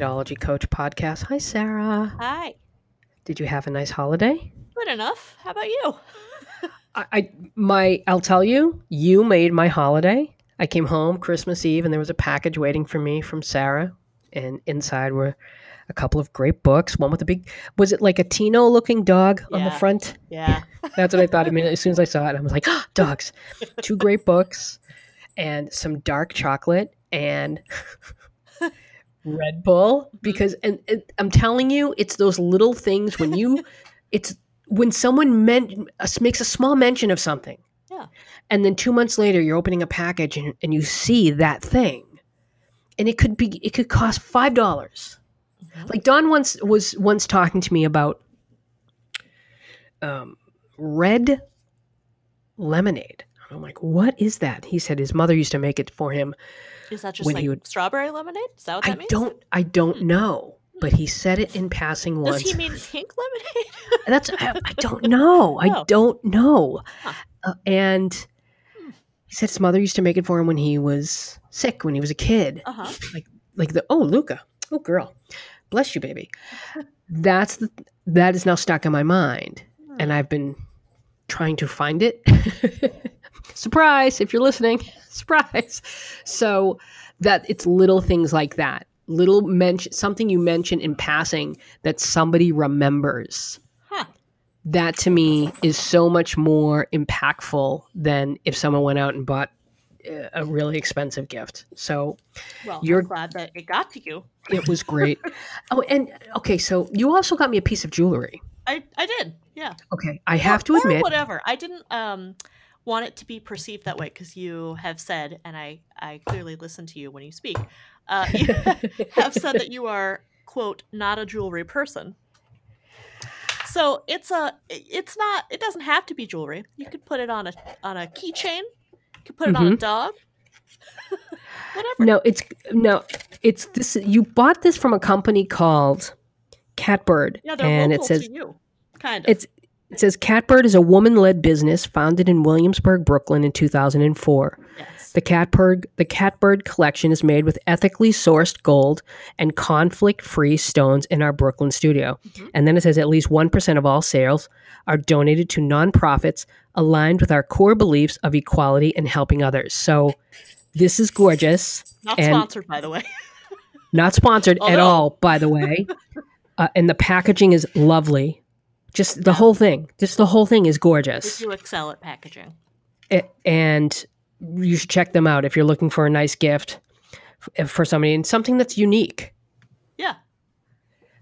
Datology Coach Podcast. Hi, Sarah. Hi. Did you have a nice holiday? Good enough. How about you? I'll tell you, you made my holiday. I came home Christmas Eve and there was a package waiting for me from Sarah. And inside were a couple of great books. One with a big, was it like a Tino looking dog on the front? Yeah. That's what I thought. I mean, as soon as I saw it, I was like, oh, dogs. Two great books and some dark chocolate and Red Bull. Because, and I'm telling you, it's those little things when you, it's when someone makes a small mention of something. Yeah. And then 2 months later, you're opening a package and you see that thing. And it could cost $5. Mm-hmm. Like Don was once talking to me about red lemonade. I'm like, what is that? He said his mother used to make it for him. Is that just like strawberry lemonade? Is that what that means? I don't know, but he said it in passing once. Does he mean pink lemonade? I don't know. No. I don't know. Huh. And he said his mother used to make it for him when he was sick, when he was a kid. Uh-huh. Like Luca. Oh, girl. Bless you, baby. That is now stuck in my mind. Hmm. And I've been trying to find it. Surprise. If you're listening, surprise. So that it's little things like that. Little mention, something you mention in passing that somebody remembers. That to me is so much more impactful than if someone went out and bought a really expensive gift. So, well, you're I'm glad that it got to you. It was great. Oh, and okay, so you also got me a piece of jewelry. I did, yeah. Okay, I have to admit, whatever. I didn't want it to be perceived that way because you have said, and I clearly listen to you when you speak. You have said that you are, quote, not a jewelry person. So it doesn't have to be jewelry. You could put it on a keychain. You could put it on a dog. Whatever. No, it's this. You bought this from a company called Catbird. Yeah, they're and local it says, to you, kind of. It says Catbird is a woman-led business founded in Williamsburg, Brooklyn in 2004. Yes. The Catbird collection is made with ethically sourced gold and conflict-free stones in our Brooklyn studio. Mm-hmm. And then it says at least 1% of all sales are donated to nonprofits aligned with our core beliefs of equality and helping others. So this is gorgeous. Not sponsored, by the way. Not sponsored at all, by the way. And the packaging is lovely. Just the whole thing. Just the whole thing is gorgeous. You excel at packaging. And you should check them out if you're looking for a nice gift for somebody and something that's unique. Yeah.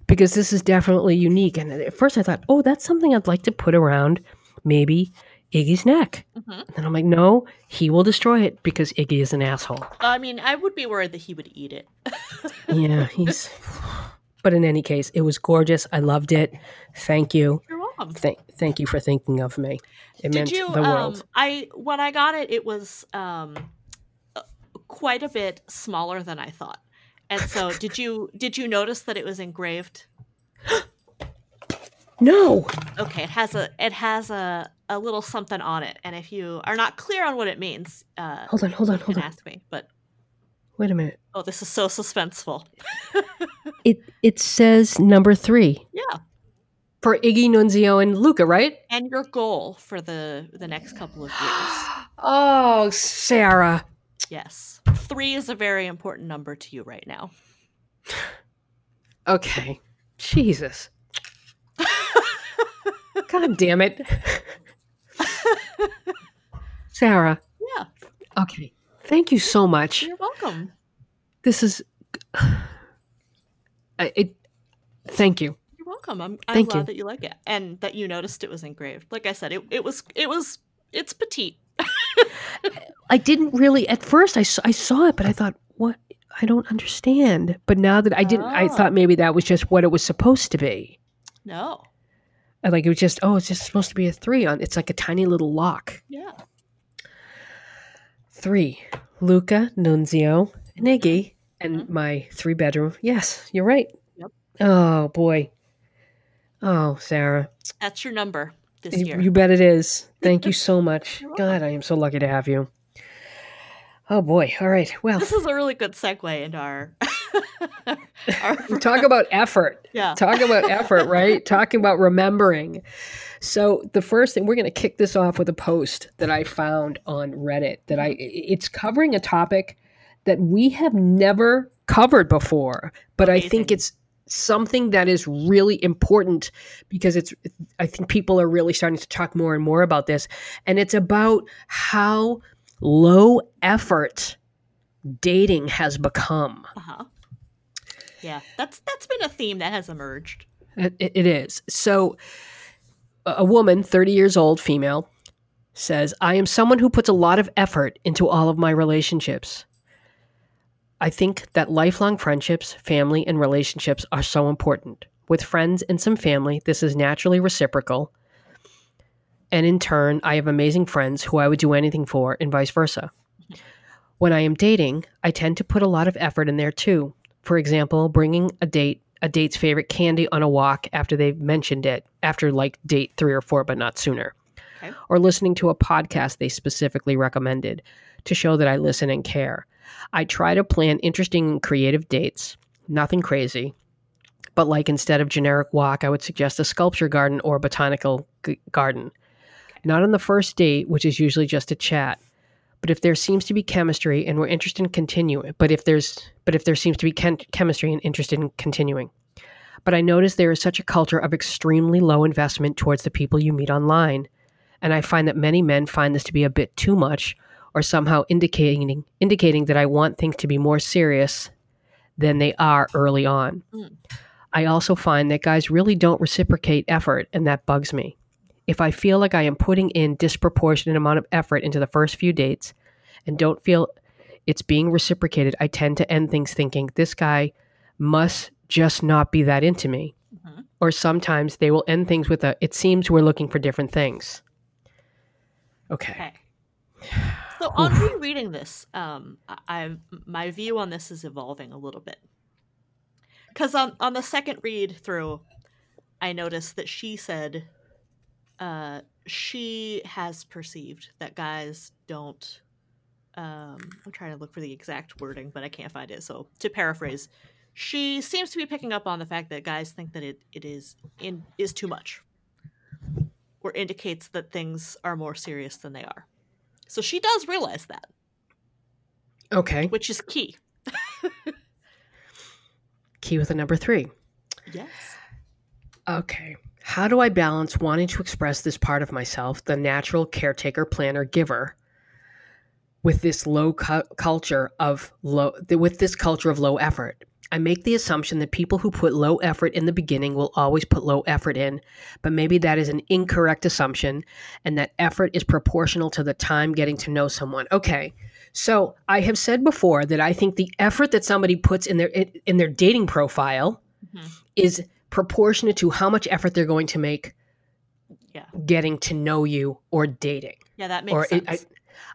Because this is definitely unique. And at first I thought, oh, that's something I'd like to put around maybe Iggy's neck. Mm-hmm. And then I'm like, no, he will destroy it because Iggy is an asshole. I mean, I would be worried that he would eat it. Yeah, he's... But in any case, it was gorgeous. I loved it. Thank you. You're welcome. Thank you for thinking of me. It meant the world. When I got it, it was quite a bit smaller than I thought. And so did you notice that it was engraved? No. Okay, it has a little something on it. And if you are not clear on what it means, hold on. Ask me, but wait a minute. Oh, this is so suspenseful. It says number 3. Yeah. For Iggy, Nunzio, and Luca, right? And your goal for the next couple of years. Oh, Sarah. Yes. 3 is a very important number to you right now. Okay. Jesus. God damn it. Sarah. Yeah. Okay. Thank you so much. You're welcome. This is it. Thank you. You're welcome. I'm glad that you like it and that you noticed it was engraved. Like I said, it's petite. I didn't really at first. I saw it, but I thought, what? I don't understand. But now that I didn't, I thought maybe that was just what it was supposed to be. No. Like it was just it's just supposed to be a 3 on. It's like a tiny little lock. Yeah. 3, Luca, Nunzio, and Iggy, and my 3-bedroom. Yes, you're right. Yep. Oh, boy. Oh, Sarah. That's your number this year. You bet it is. Thank you so much. God, I am so lucky to have you. Oh, boy. All right. Well. This is a really good segue into our Talk about effort. Yeah. Talk about effort, right? Talking about remembering. So the first thing, we're going to kick this off with a post that I found on Reddit that it's covering a topic that we have never covered before, but amazing. I think it's something that is really important because I think people are really starting to talk more and more about this. And it's about how low effort dating has become. Uh-huh. Yeah, that's been a theme that has emerged. It is. So a woman, 30 years old, female, says, I am someone who puts a lot of effort into all of my relationships. I think that lifelong friendships, family, and relationships are so important. With friends and some family, this is naturally reciprocal. And in turn, I have amazing friends who I would do anything for and vice versa. When I am dating, I tend to put a lot of effort in there too. For example, bringing a date's favorite candy on a walk after they've mentioned it, after like date 3 or 4, but not sooner. Okay. Or listening to a podcast they specifically recommended to show that I listen and care. I try to plan interesting and creative dates, nothing crazy, but like instead of generic walk, I would suggest a sculpture garden or botanical garden. Not on the first date, which is usually just a chat. But if there seems to be chemistry and we're interested in continuing, But I notice there is such a culture of extremely low investment towards the people you meet online. And I find that many men find this to be a bit too much or somehow indicating that I want things to be more serious than they are early on. Mm. I also find that guys really don't reciprocate effort, and that bugs me. If I feel like I am putting in disproportionate amount of effort into the first few dates and don't feel it's being reciprocated, I tend to end things thinking this guy must just not be that into me. Mm-hmm. Or sometimes they will end things with it seems we're looking for different things. Okay. So on rereading this, my view on this is evolving a little bit. Because on the second read through, I noticed that she said... she has perceived that guys don't, I'm trying to look for the exact wording, but I can't find it. So to paraphrase, she seems to be picking up on the fact that guys think that it is too much, or indicates that things are more serious than they are. So she does realize that. Okay. Which is key. Key with a number 3. Yes. Okay. How do I balance wanting to express this part of myself, the natural caretaker, planner, giver, with this culture of low effort? I make the assumption that people who put low effort in the beginning will always put low effort in, but maybe that is an incorrect assumption, and that effort is proportional to the time getting to know someone. Okay, so I have said before that I think the effort that somebody puts in their dating profile mm-hmm. is proportionate to how much effort they're going to make getting to know you or dating. Yeah, that makes sense.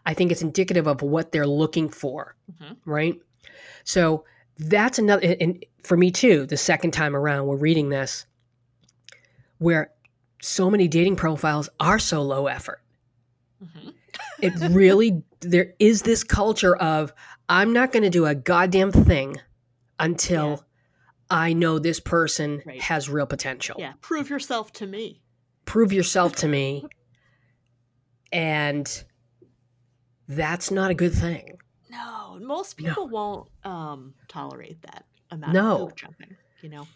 I think it's indicative of what they're looking for, mm-hmm. right? So that's another, and for me too, the second time around we're reading this, where so many dating profiles are so low effort. Mm-hmm. It really, there is this culture of, I'm not going to do a goddamn thing until... Yeah. I know this person right. has real potential. Yeah. Prove yourself to me. And that's not a good thing. No. Most people won't tolerate that amount of hoop jumping, you know?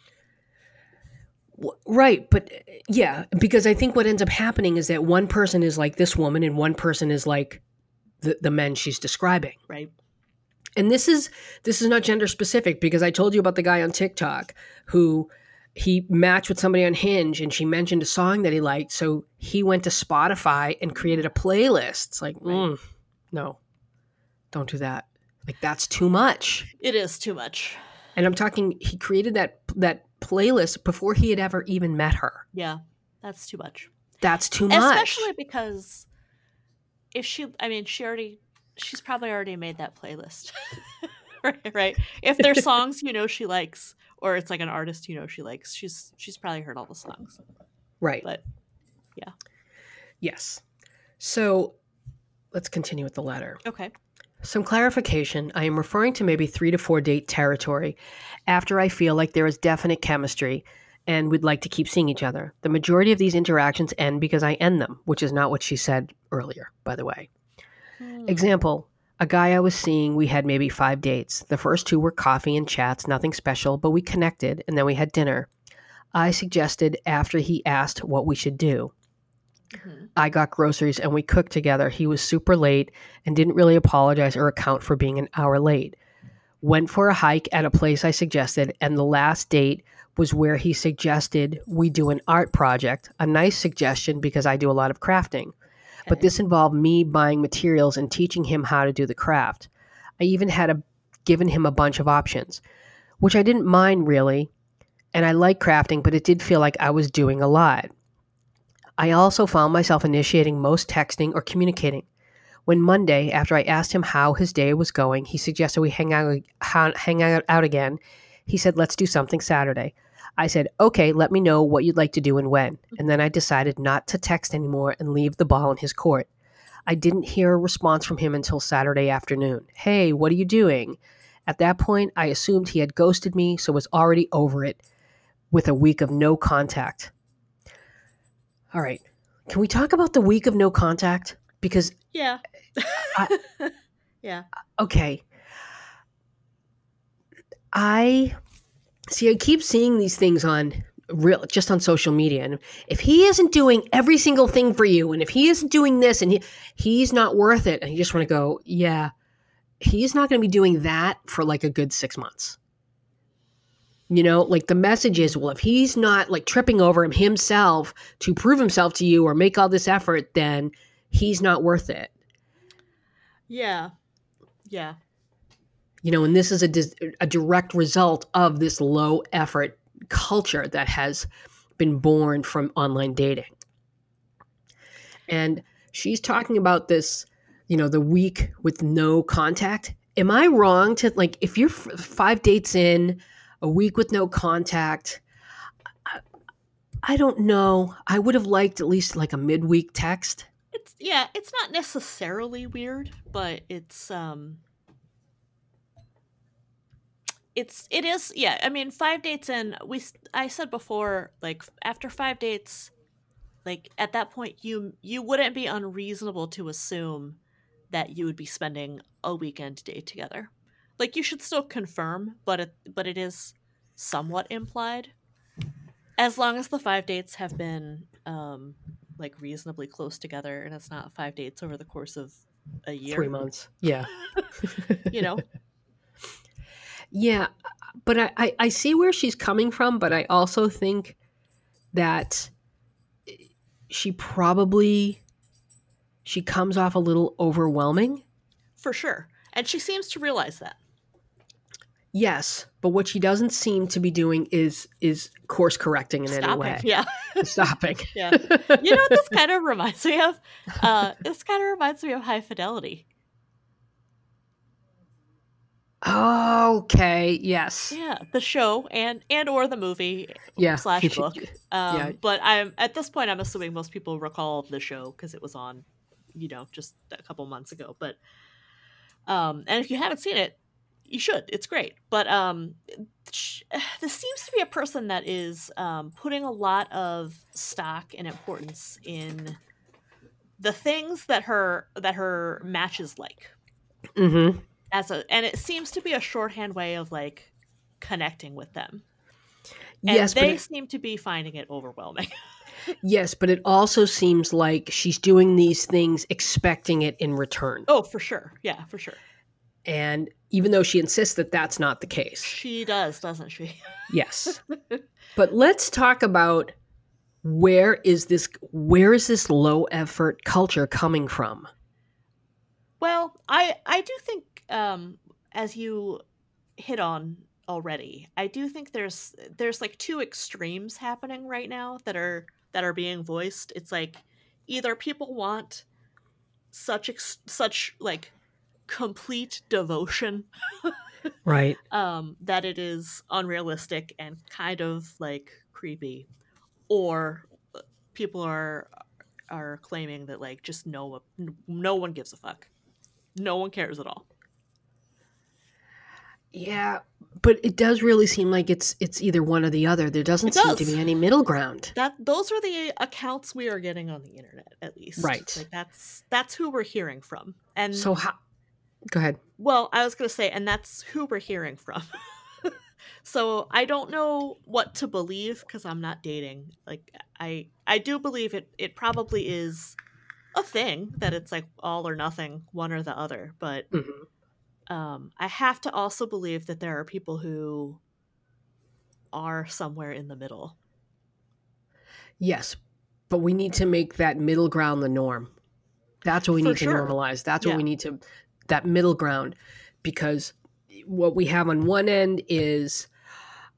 Right. But yeah, because I think what ends up happening is that one person is like this woman and one person is like the men she's describing. Right. And this is not gender specific, because I told you about the guy on TikTok who he matched with somebody on Hinge and she mentioned a song that he liked. So he went to Spotify and created a playlist. It's like, no, don't do that. Like, that's too much. It is too much. And I'm talking, he created that playlist before he had ever even met her. Yeah, that's too much. That's too much. Especially because she's probably already made that playlist, right? If there's songs she likes, or it's like an artist she likes, she's probably heard all the songs. Right. But, yeah. Yes. So, let's continue with the letter. Okay. Some clarification, I am referring to maybe 3 to 4 date territory after I feel like there is definite chemistry and we'd like to keep seeing each other. The majority of these interactions end because I end them, which is not what she said earlier, by the way. Example, a guy I was seeing, we had maybe 5 dates. The first 2 were coffee and chats, nothing special, but we connected and then we had dinner. I suggested after he asked what we should do. I got groceries and we cooked together. He was super late and didn't really apologize or account for being an hour late. Went for a hike at a place I suggested, and the last date was where he suggested we do an art project. A nice suggestion because I do a lot of crafting. Okay. But this involved me buying materials and teaching him how to do the craft. I even had given him a bunch of options, which I didn't mind really, and I like crafting, but it did feel like I was doing a lot. I also found myself initiating most texting or communicating. When Monday, after I asked him how his day was going, he suggested we hang out again. He said, let's do something Saturday. I said, okay, let me know what you'd like to do and when. And then I decided not to text anymore and leave the ball in his court. I didn't hear a response from him until Saturday afternoon. Hey, what are you doing? At that point, I assumed he had ghosted me, so was already over it with a week of no contact. All right. Can we talk about the week of no contact? Because yeah. Yeah. Okay. I keep seeing these things just on social media. And if he isn't doing every single thing for you, and if he isn't doing this, and he's not worth it, and you just want to go, yeah, he's not going to be doing that for like a good 6 months. You know, like the message is, well, if he's not like tripping over himself to prove himself to you or make all this effort, then he's not worth it. Yeah. Yeah. You know, and this is a direct result of this low effort culture that has been born from online dating. And she's talking about this, you know, the week with no contact. Am I wrong to, like, if you're 5 dates in, a week with no contact, I don't know. I would have liked at least like a midweek text. It's not necessarily weird, but it is. Yeah. I mean, 5 dates in, I said before, like after 5 dates, like at that point you wouldn't be unreasonable to assume that you would be spending a weekend day together. Like, you should still confirm, but it is somewhat implied. As long as the 5 dates have been, like, reasonably close together, and it's not 5 dates over the course of a year. 3 months, yeah. You know? Yeah, but I see where she's coming from, but I also think that she comes off a little overwhelming. For sure. And she seems to realize that. Yes, but what she doesn't seem to be doing is course correcting in any way. Yeah, stopping. Yeah, you know what this kind of reminds me of? This kind of reminds me of High Fidelity. Okay. Yes. Yeah, the show and or the movie slash book. Yeah. But I'm at this point, I'm assuming most people recall the show because it was on, you know, just a couple months ago, but. And if you haven't seen it, you should. It's great. But this seems to be a person that is putting a lot of stock and importance in the things that her matches like. Mm-hmm. And it seems to be a shorthand way of like connecting with them. And yes, they seem to be finding it overwhelming. Yes, but it also seems like she's doing these things expecting it in return. Oh, for sure. Yeah, for sure. And even though she insists that that's not the case. She does, doesn't she? Yes. But let's talk about where is this low effort culture coming from? Well, I do think, as you hit on already, I do think there's like 2 extremes happening right now that are being voiced. It's like either people want such like complete devotion, right? That it is unrealistic and kind of like creepy, or people are claiming that like just no one gives a fuck, no one cares at all. Yeah, but it does really seem like it's either one or the other. There doesn't seem to be any middle ground. Those are the accounts we are getting on the internet, at least. Right. Like that's who we're hearing from. And so how? Go ahead. Well, I was going to say, and that's who we're hearing from. So I don't know what to believe because I'm not dating. Like I do believe it probably is a thing that it's like all or nothing, one or the other. But I have to also believe that there are people who are somewhere in the middle. Yes, but we need to make that middle ground the norm. That's what we need to normalize. That's what we need to, that middle ground, because what we have on one end is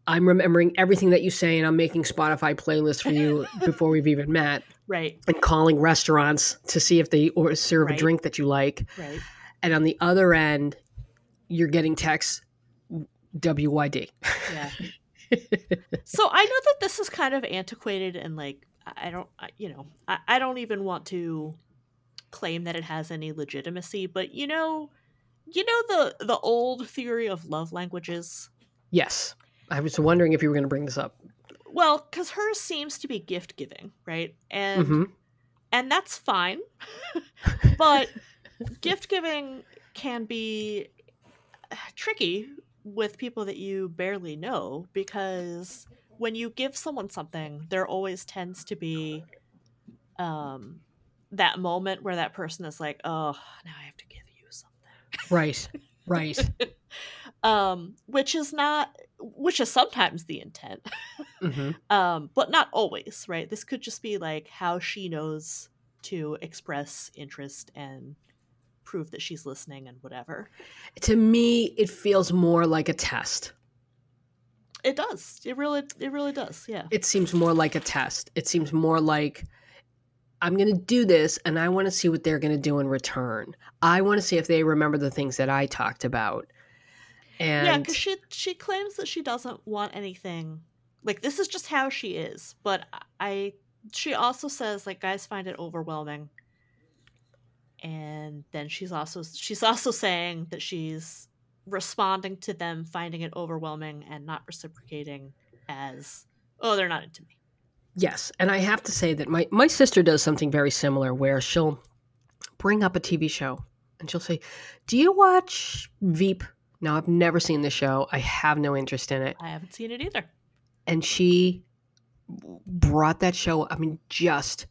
I'm remembering everything that you say and I'm making Spotify playlists for you before we've even met. Right. And calling restaurants to see if they serve a drink that you like. Right. And on the other end, you're getting texts, WYD. Yeah. So I know that this is kind of antiquated and like, I don't even want to claim that it has any legitimacy, but you know the old theory of love languages? Yes. I was wondering if you were going to bring this up. Well, because hers seems to be gift giving, right? And and that's fine. But gift giving can be tricky with people that you barely know, because when you give someone something, there always tends to be that moment where that person is like, oh, now I have to give you something. Right, right. Which is sometimes the intent, but not always, right? This could just be like how she knows to express interest and prove that she's listening and whatever. To me, it feels more like a test. It does. It really does. Yeah. It seems more like a test. It seems more like I'm going to do this and I want to see what they're going to do in return. I want to see if they remember the things that I talked about. And yeah, because she claims that she doesn't want anything. Like, this is just how she is. But she also says, like, guys find it overwhelming. And then she's also saying that she's responding to them finding it overwhelming and not reciprocating as, oh, they're not into me. Yes. And I have to say that my sister does something very similar where she'll bring up a TV show and she'll say, do you watch Veep? Now, I've never seen the show. I have no interest in it. I haven't seen it either. And she brought that show, just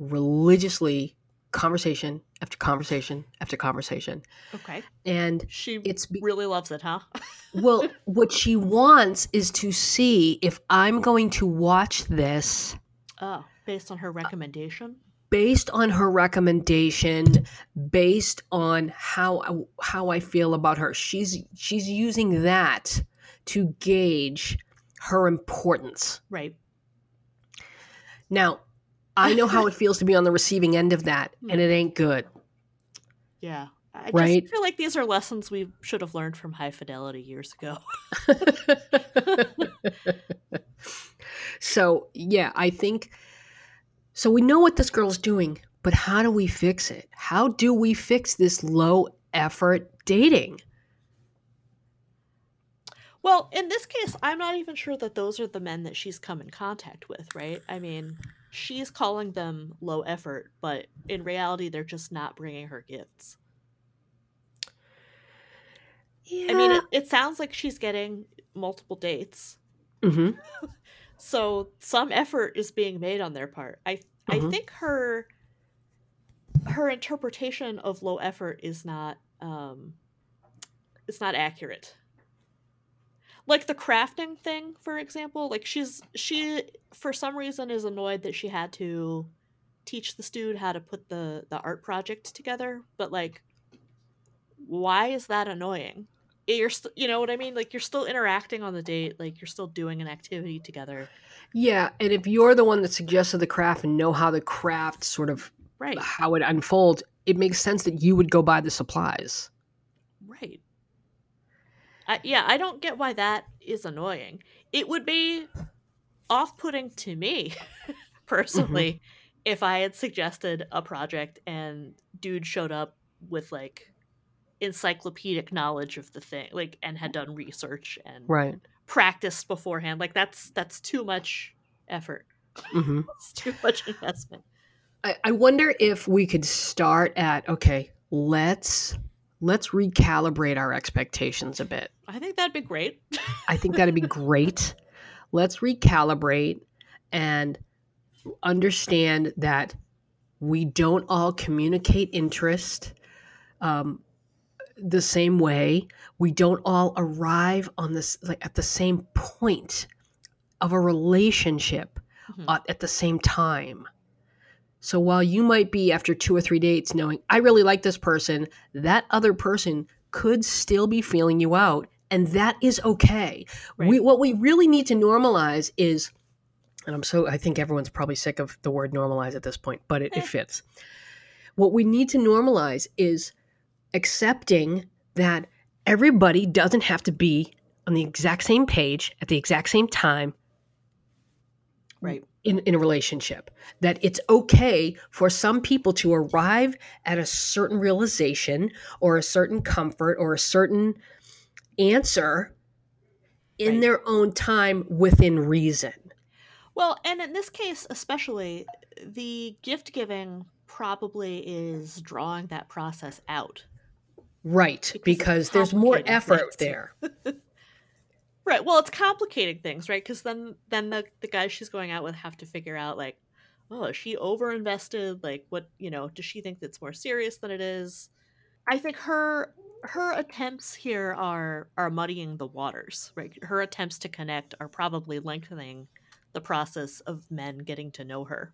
religiously, conversation after conversation after conversation. Okay. And she really loves it, huh? Well, what she wants is to see if I'm going to watch this. Oh, based on her recommendation? Based on her recommendation, based on how I feel about her. She's using that to gauge her importance. Right. Now, I know how it feels to be on the receiving end of that, and it ain't good. Yeah. I just feel like these are lessons we should have learned from High Fidelity years ago. So, yeah, I think... So we know what this girl's doing, but how do we fix it? How do we fix this low effort dating? Well, in this case, I'm not even sure that those are the men that she's come in contact with, right? I mean, she's calling them low effort, but in reality, they're just not bringing her gifts. Yeah. I mean, it sounds like she's getting multiple dates. Mm-hmm. So some effort is being made on their part. I think her interpretation of low effort is not it's not accurate. Like the crafting thing, for example, like she for some reason is annoyed that she had to teach this dude how to put the art project together, but like why is that annoying? You know what I mean? Like, you're still interacting on the date. Like, you're still doing an activity together. Yeah, and if you're the one that suggested the craft and know how the craft sort of how it unfolds, it makes sense that you would go buy the supplies. Right. I don't get why that is annoying. It would be off-putting to me, personally, if I had suggested a project and dude showed up with, like, encyclopedic knowledge of the thing, like, and had done research and practiced beforehand. Like, that's too much effort. Mm-hmm. It's too much investment. I wonder if we could start at, okay, let's recalibrate our expectations a bit. I think that'd be great. I think that'd be great. Let's recalibrate and understand that we don't all communicate interest the same way. We don't all arrive on this, like, at the same point of a relationship at the same time. So while you might be, after 2 or 3 dates, knowing, I really like this person, that other person could still be feeling you out. And that is okay. Right. What we really need to normalize is, and I think everyone's probably sick of the word normalize at this point, but it fits. What we need to normalize is accepting that everybody doesn't have to be on the exact same page at the exact same time. Right. In a relationship, that it's okay for some people to arrive at a certain realization or a certain comfort or a certain answer in their own time within reason. Well, and in this case, especially, the gift giving probably is drawing that process out. Right. Because there's more effort there. Right. Well, it's complicating things, right? Because then the guys she's going out with have to figure out, like, oh, is she overinvested? Like, what, you know, does she think that's more serious than it is? I think her attempts here are muddying the waters, right? Her attempts to connect are probably lengthening the process of men getting to know her.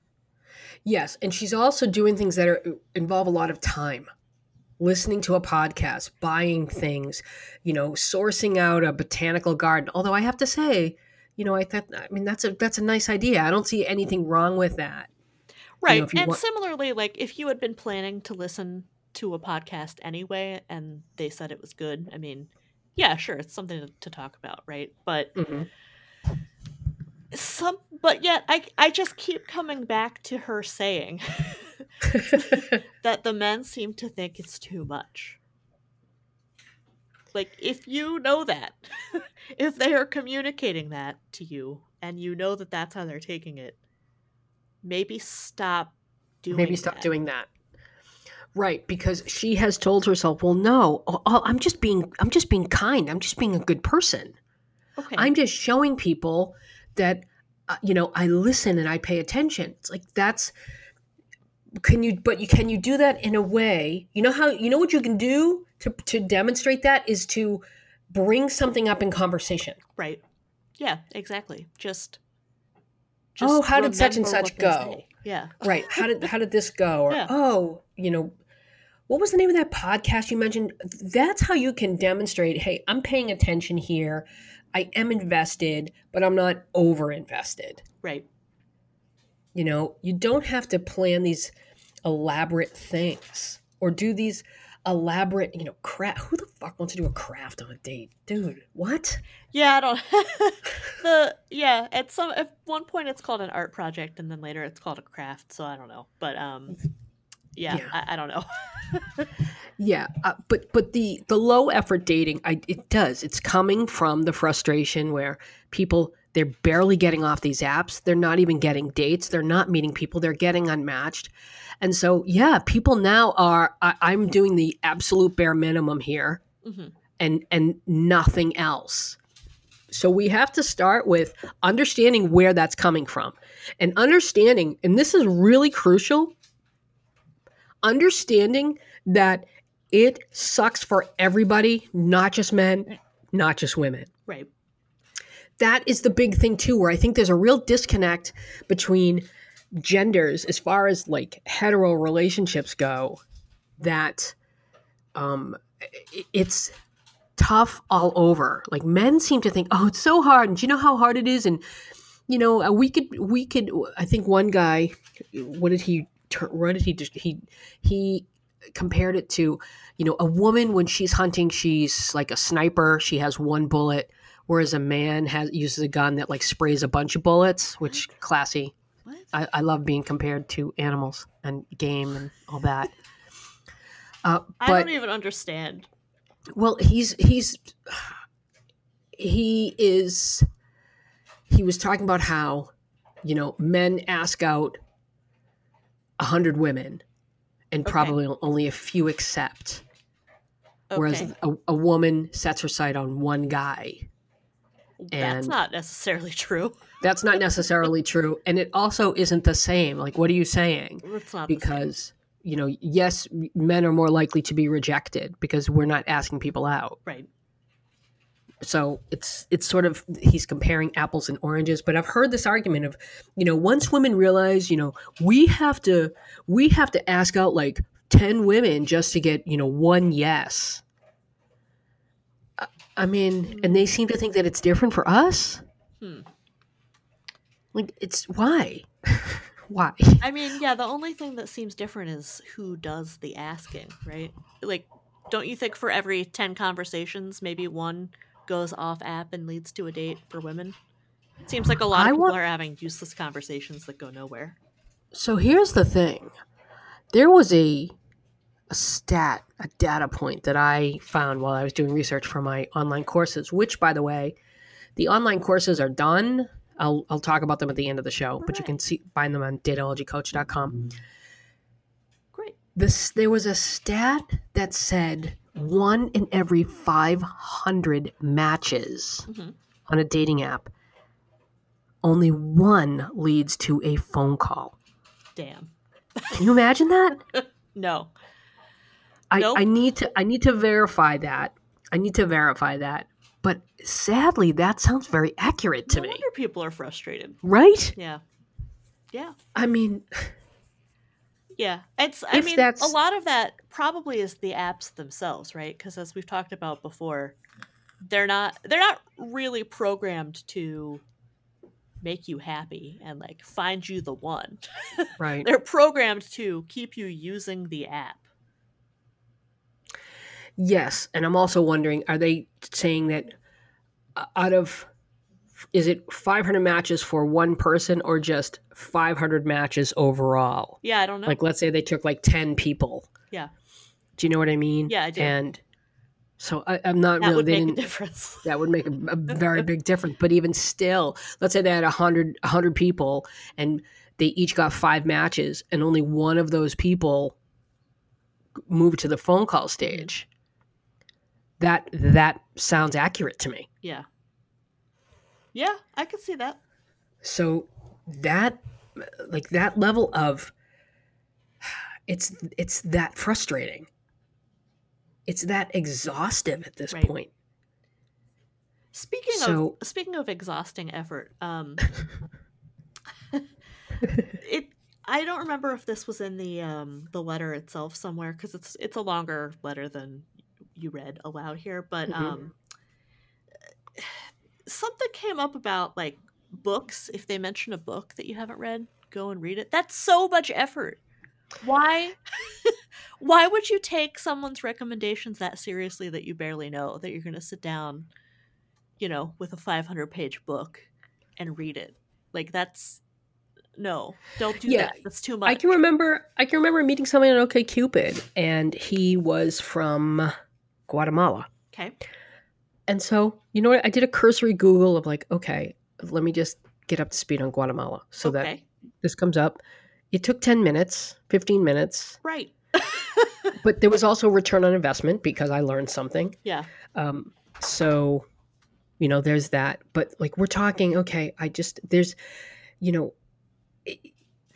Yes. And she's also doing things that involve a lot of time. Listening to a podcast, buying things, you know, sourcing out a botanical garden. Although I have to say, you know, that's a nice idea. I don't see anything wrong with that. Right. You know, and similarly, like, if you had been planning to listen to a podcast anyway and they said it was good, I mean, yeah, sure, it's something to talk about, right? But yet I just keep coming back to her saying that the men seem to think it's too much. Like, if you know that, if they are communicating that to you and you know that that's how they're taking it, maybe stop doing that. Right. Because she has told herself, well, no, I'm just being kind. I'm just being a good person. Okay. I'm just showing people that, you know, I listen and I pay attention. It's like, that's, can you do that in a way? You know what you can do to demonstrate that is to bring something up in conversation. Right. Yeah, exactly. Just oh, how did such and such go? Yeah. Right. How did this go? Or, oh, you know, what was the name of that podcast you mentioned? That's how you can demonstrate, hey, I'm paying attention here. I am invested, but I'm not over invested. Right. You know, you don't have to plan these elaborate things or do these elaborate, you know, craft. Who the fuck wants to do a craft on a date? Dude, what? Yeah, I don't. At one point it's called an art project and then later it's called a craft. So I don't know. But I don't know. Yeah. But the low effort dating, it does. It's coming from the frustration where people, they're barely getting off these apps. They're not even getting dates. They're not meeting people. They're getting unmatched. And so, yeah, people now are, I'm doing the absolute bare minimum here and nothing else. So we have to start with understanding where that's coming from and understanding, and this is really crucial, understanding that it sucks for everybody, not just men, not just women. Right. That is the big thing too, where I think there's a real disconnect between genders as far as like hetero relationships go, that it's tough all over. Like, men seem to think, oh, it's so hard. And do you know how hard it is? And, you know, we could, I think one guy, he compared it to, you know, a woman when she's hunting, she's like a sniper. She has one bullet. Whereas a man uses a gun that like sprays a bunch of bullets, which classy. What? I love being compared to animals and game and all that. I don't even understand Well, he was talking about how, you know, men ask out 100 women and probably only a few accept. Okay. Whereas a woman sets her sight on one guy. And that's not necessarily true. That's not necessarily true. And it also isn't the same. Like, what are you saying? It's not because, you know, yes, men are more likely to be rejected because we're not asking people out. Right. So it's sort of, he's comparing apples and oranges, but I've heard this argument of, you know, once women realize, you know, we have to ask out like 10 women just to get, you know, one yes. I mean, and they seem to think that it's different for us. Like, it's why? Why? I mean, yeah, the only thing that seems different is who does the asking, right? Like, don't you think for every 10 conversations, maybe one goes off app and leads to a date for women? It seems like a lot of people are having useless conversations that go nowhere. So here's the thing. There was a stat, a data point that I found while I was doing research for my online courses, which, by the way, the online courses are done. I'll talk about them at the end of the show, but you can find them on datologycoach.com. Great. There was a stat that said 1 in every 500 matches on a dating app, only one leads to a phone call. Damn. Can you imagine that? No. Nope. I need to verify that. But sadly, that sounds very accurate to me. No wonder people are frustrated. Right? Yeah. Yeah. I mean. Yeah. A lot of that probably is the apps themselves, right? Because as we've talked about before, they're not really programmed to make you happy and like find you the one. Right. They're programmed to keep you using the app. Yes, and I'm also wondering, are they saying that out of, is it 500 matches for one person or just 500 matches overall? Yeah, I don't know. Like, let's say they took like 10 people. Yeah. Do you know what I mean? Yeah, I do. And so I'm not really... That would make a difference. That would make a very big difference. But even still, let's say they had 100 people and they each got 5 matches and only one of those people moved to the phone call stage. That sounds accurate to me. Yeah. Yeah, I could see that. So that level of it's that frustrating. It's that exhaustive at this point. Speaking of exhausting effort, I don't remember if this was in the letter itself somewhere because it's a longer letter than you read aloud here, but something came up about like books. If they mention a book that you haven't read, go and read it. That's so much effort. Why would you take someone's recommendations that seriously that you barely know, that you're going to sit down, you know, with a 500-page book and read it? Like that's no, don't do that. That's too much. I can remember meeting someone on OkCupid, and he was from Guatemala. Okay. And so, you know what? I did a cursory Google of like, okay, let me just get up to speed on Guatemala so that this comes up. It took 10 minutes, 15 minutes. Right. But there was also return on investment because I learned something. Yeah. So, you know, there's that. But like we're talking, okay, there's, you know,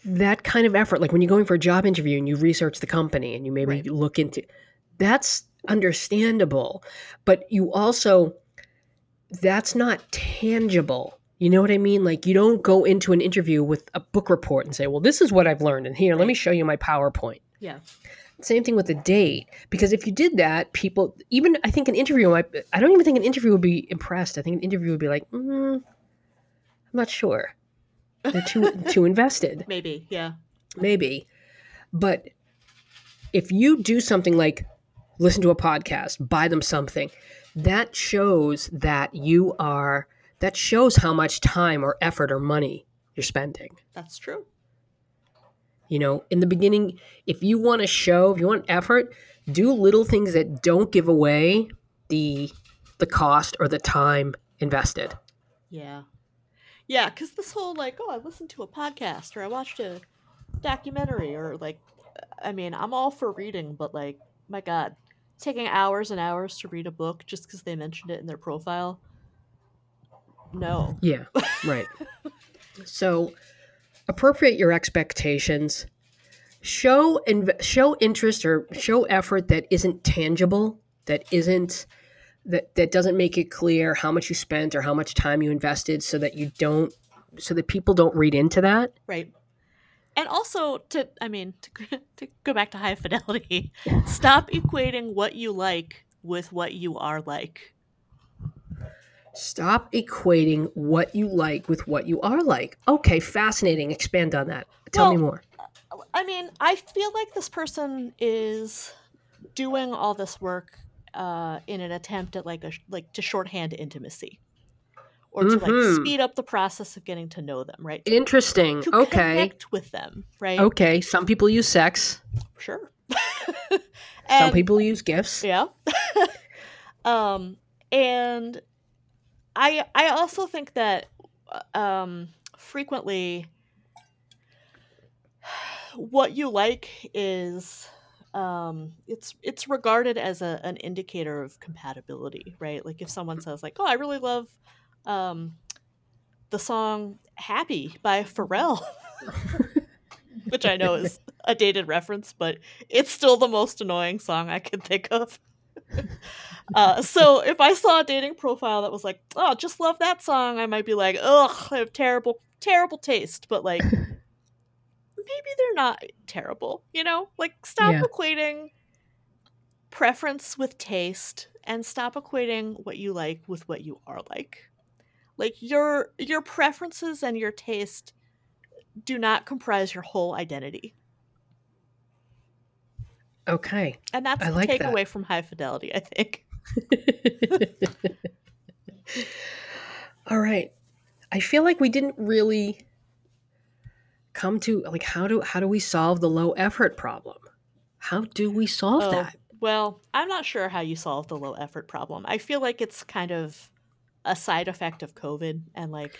that kind of effort, like when you're going for a job interview and you research the company and you maybe look into, that's understandable, but you also, that's not tangible. You know what I mean? Like you don't go into an interview with a book report and say, well, this is what I've learned. And here, let me show you my PowerPoint. Yeah. Same thing with a date, because if you did that, people, even I think an interview, I don't even think an interview would be impressed. I think an interview would be like, I'm not sure. They're too invested. Maybe, yeah. Maybe. But if you do something like listen to a podcast, buy them something, that shows that you are – that shows how much time or effort or money you're spending. That's true. You know, in the beginning, if you want to show – if you want effort, do little things that don't give away the cost or the time invested. Yeah. Yeah, because this whole like, oh, I listened to a podcast or I watched a documentary or like, I mean, I'm all for reading, but like, my God, taking hours and hours to read a book just because they mentioned it in their profile. No. Yeah, right. So appropriate your expectations. Show interest or show effort that isn't tangible, that doesn't make it clear how much you spent or how much time you invested, so that people don't read into that. Right. And also to go back to High Fidelity, stop equating what you like with what you are like. Stop equating what you like with what you are like. Okay, fascinating. Expand on that. Tell me more. I mean, I feel like this person is doing all this work in an attempt at to shorthand intimacy, or to speed up the process of getting to know them, right? Interesting. To connect with them, right? Okay. Some people use sex. Sure. Some people use gifts. Yeah. And I also think that frequently what you like is it's regarded as an indicator of compatibility, right? Like if someone says like, oh, I really love the song Happy by Pharrell, which I know is a dated reference, but it's still the most annoying song I could think of. So if I saw a dating profile that was like, oh, just love that song, I might be like, ugh, I have terrible taste. But like, maybe they're not terrible, you know? Like, stop equating preference with taste, and stop equating what you like with what you are like. Like your preferences and your taste do not comprise your whole identity. Okay. And that's the takeaway from High Fidelity, I think. All right. I feel like we didn't really come to like how do we solve the low effort problem? How do we solve that? Well, I'm not sure how you solve the low effort problem. I feel like it's kind of a side effect of COVID, and like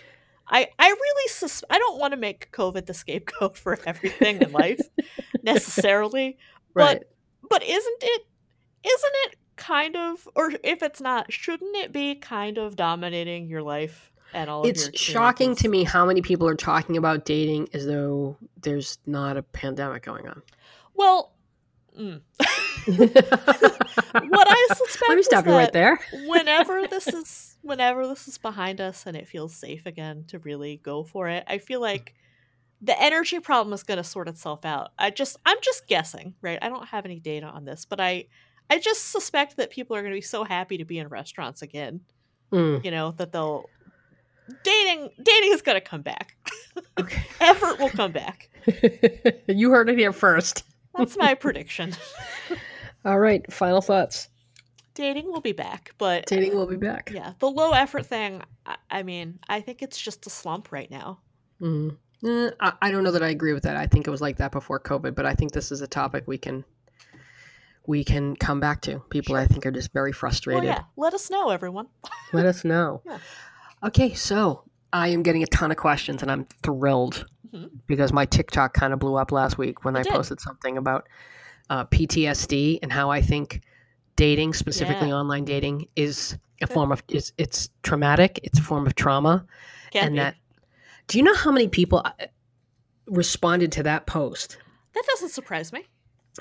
I don't want to make COVID the scapegoat for everything in life necessarily. Right. But isn't it kind of, or if it's not, shouldn't it be kind of dominating your life and all of your experiences? It's shocking to me how many people are talking about dating as though there's not a pandemic going on. Well, what I suspect Let me stop is you that right there. whenever this is behind us and it feels safe again to really go for it, I feel like the energy problem is going to sort itself out. I'm just guessing, right? I don't have any data on this, but I just suspect that people are going to be so happy to be in restaurants again, you know, that they'll dating is going to come back. Okay. Effort will come back. You heard it here first. That's my prediction. All right. Final thoughts. Dating will be back, but dating will be back. Yeah. The low effort thing. I mean, I think it's just a slump right now. Mm-hmm. I don't know that I agree with that. I think it was like that before COVID, but I think this is a topic we can come back to. People, sure. I think, are just very frustrated. Well, yeah. Let us know, everyone. Let us know. Yeah. Okay, so I am getting a ton of questions, and I'm thrilled because my TikTok kind of blew up last week when I posted something about PTSD and how I think dating, specifically online dating, is a form of it's traumatic. It's a form of trauma, that. Do you know how many people responded to that post? That doesn't surprise me.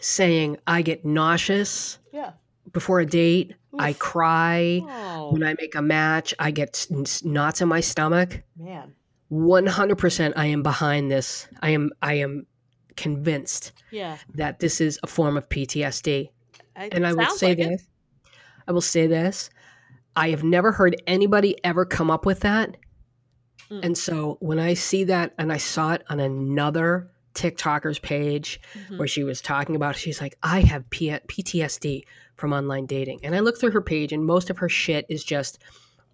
Saying, I get nauseous before a date. Oof. I cry. Oh. When I make a match, I get knots in my stomach. Man. 100% I am behind this. I am convinced that this is a form of PTSD. I will say this. I have never heard anybody ever come up with that. And so when I see that, and I saw it on another TikToker's page where she was talking about, she's like, I have PTSD from online dating. And I look through her page, and most of her shit is just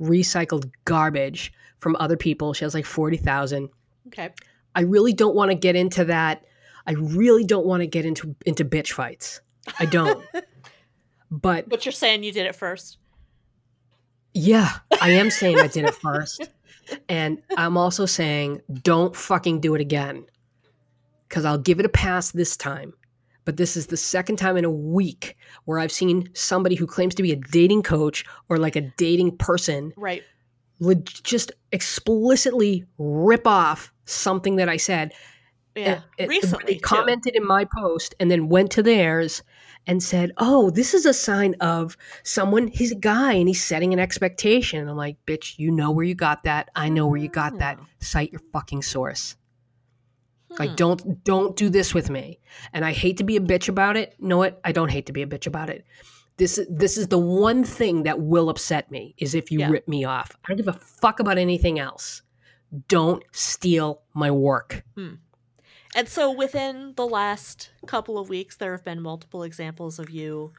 recycled garbage from other people. She has like 40,000. Okay. I really don't want to get into that. I really don't want to get into bitch fights. I don't. But you're saying you did it first. Yeah, I am saying I did it first. And I'm also saying don't fucking do it again, because I'll give it a pass this time. But this is the second time in a week where I've seen somebody who claims to be a dating coach or like a dating person, right, would just explicitly rip off something that I said. Yeah, recently. They commented in my post and then went to theirs and said, oh, this is a sign of someone, he's a guy and he's setting an expectation. And I'm like, bitch, you know where you got that. I know where you got that. Cite your fucking source. Like, don't do this with me. And I hate to be a bitch about it. Know what? I don't hate to be a bitch about it. This is the one thing that will upset me, is if you rip me off. I don't give a fuck about anything else. Don't steal my work. Hmm. And so within the last couple of weeks, there have been multiple examples of you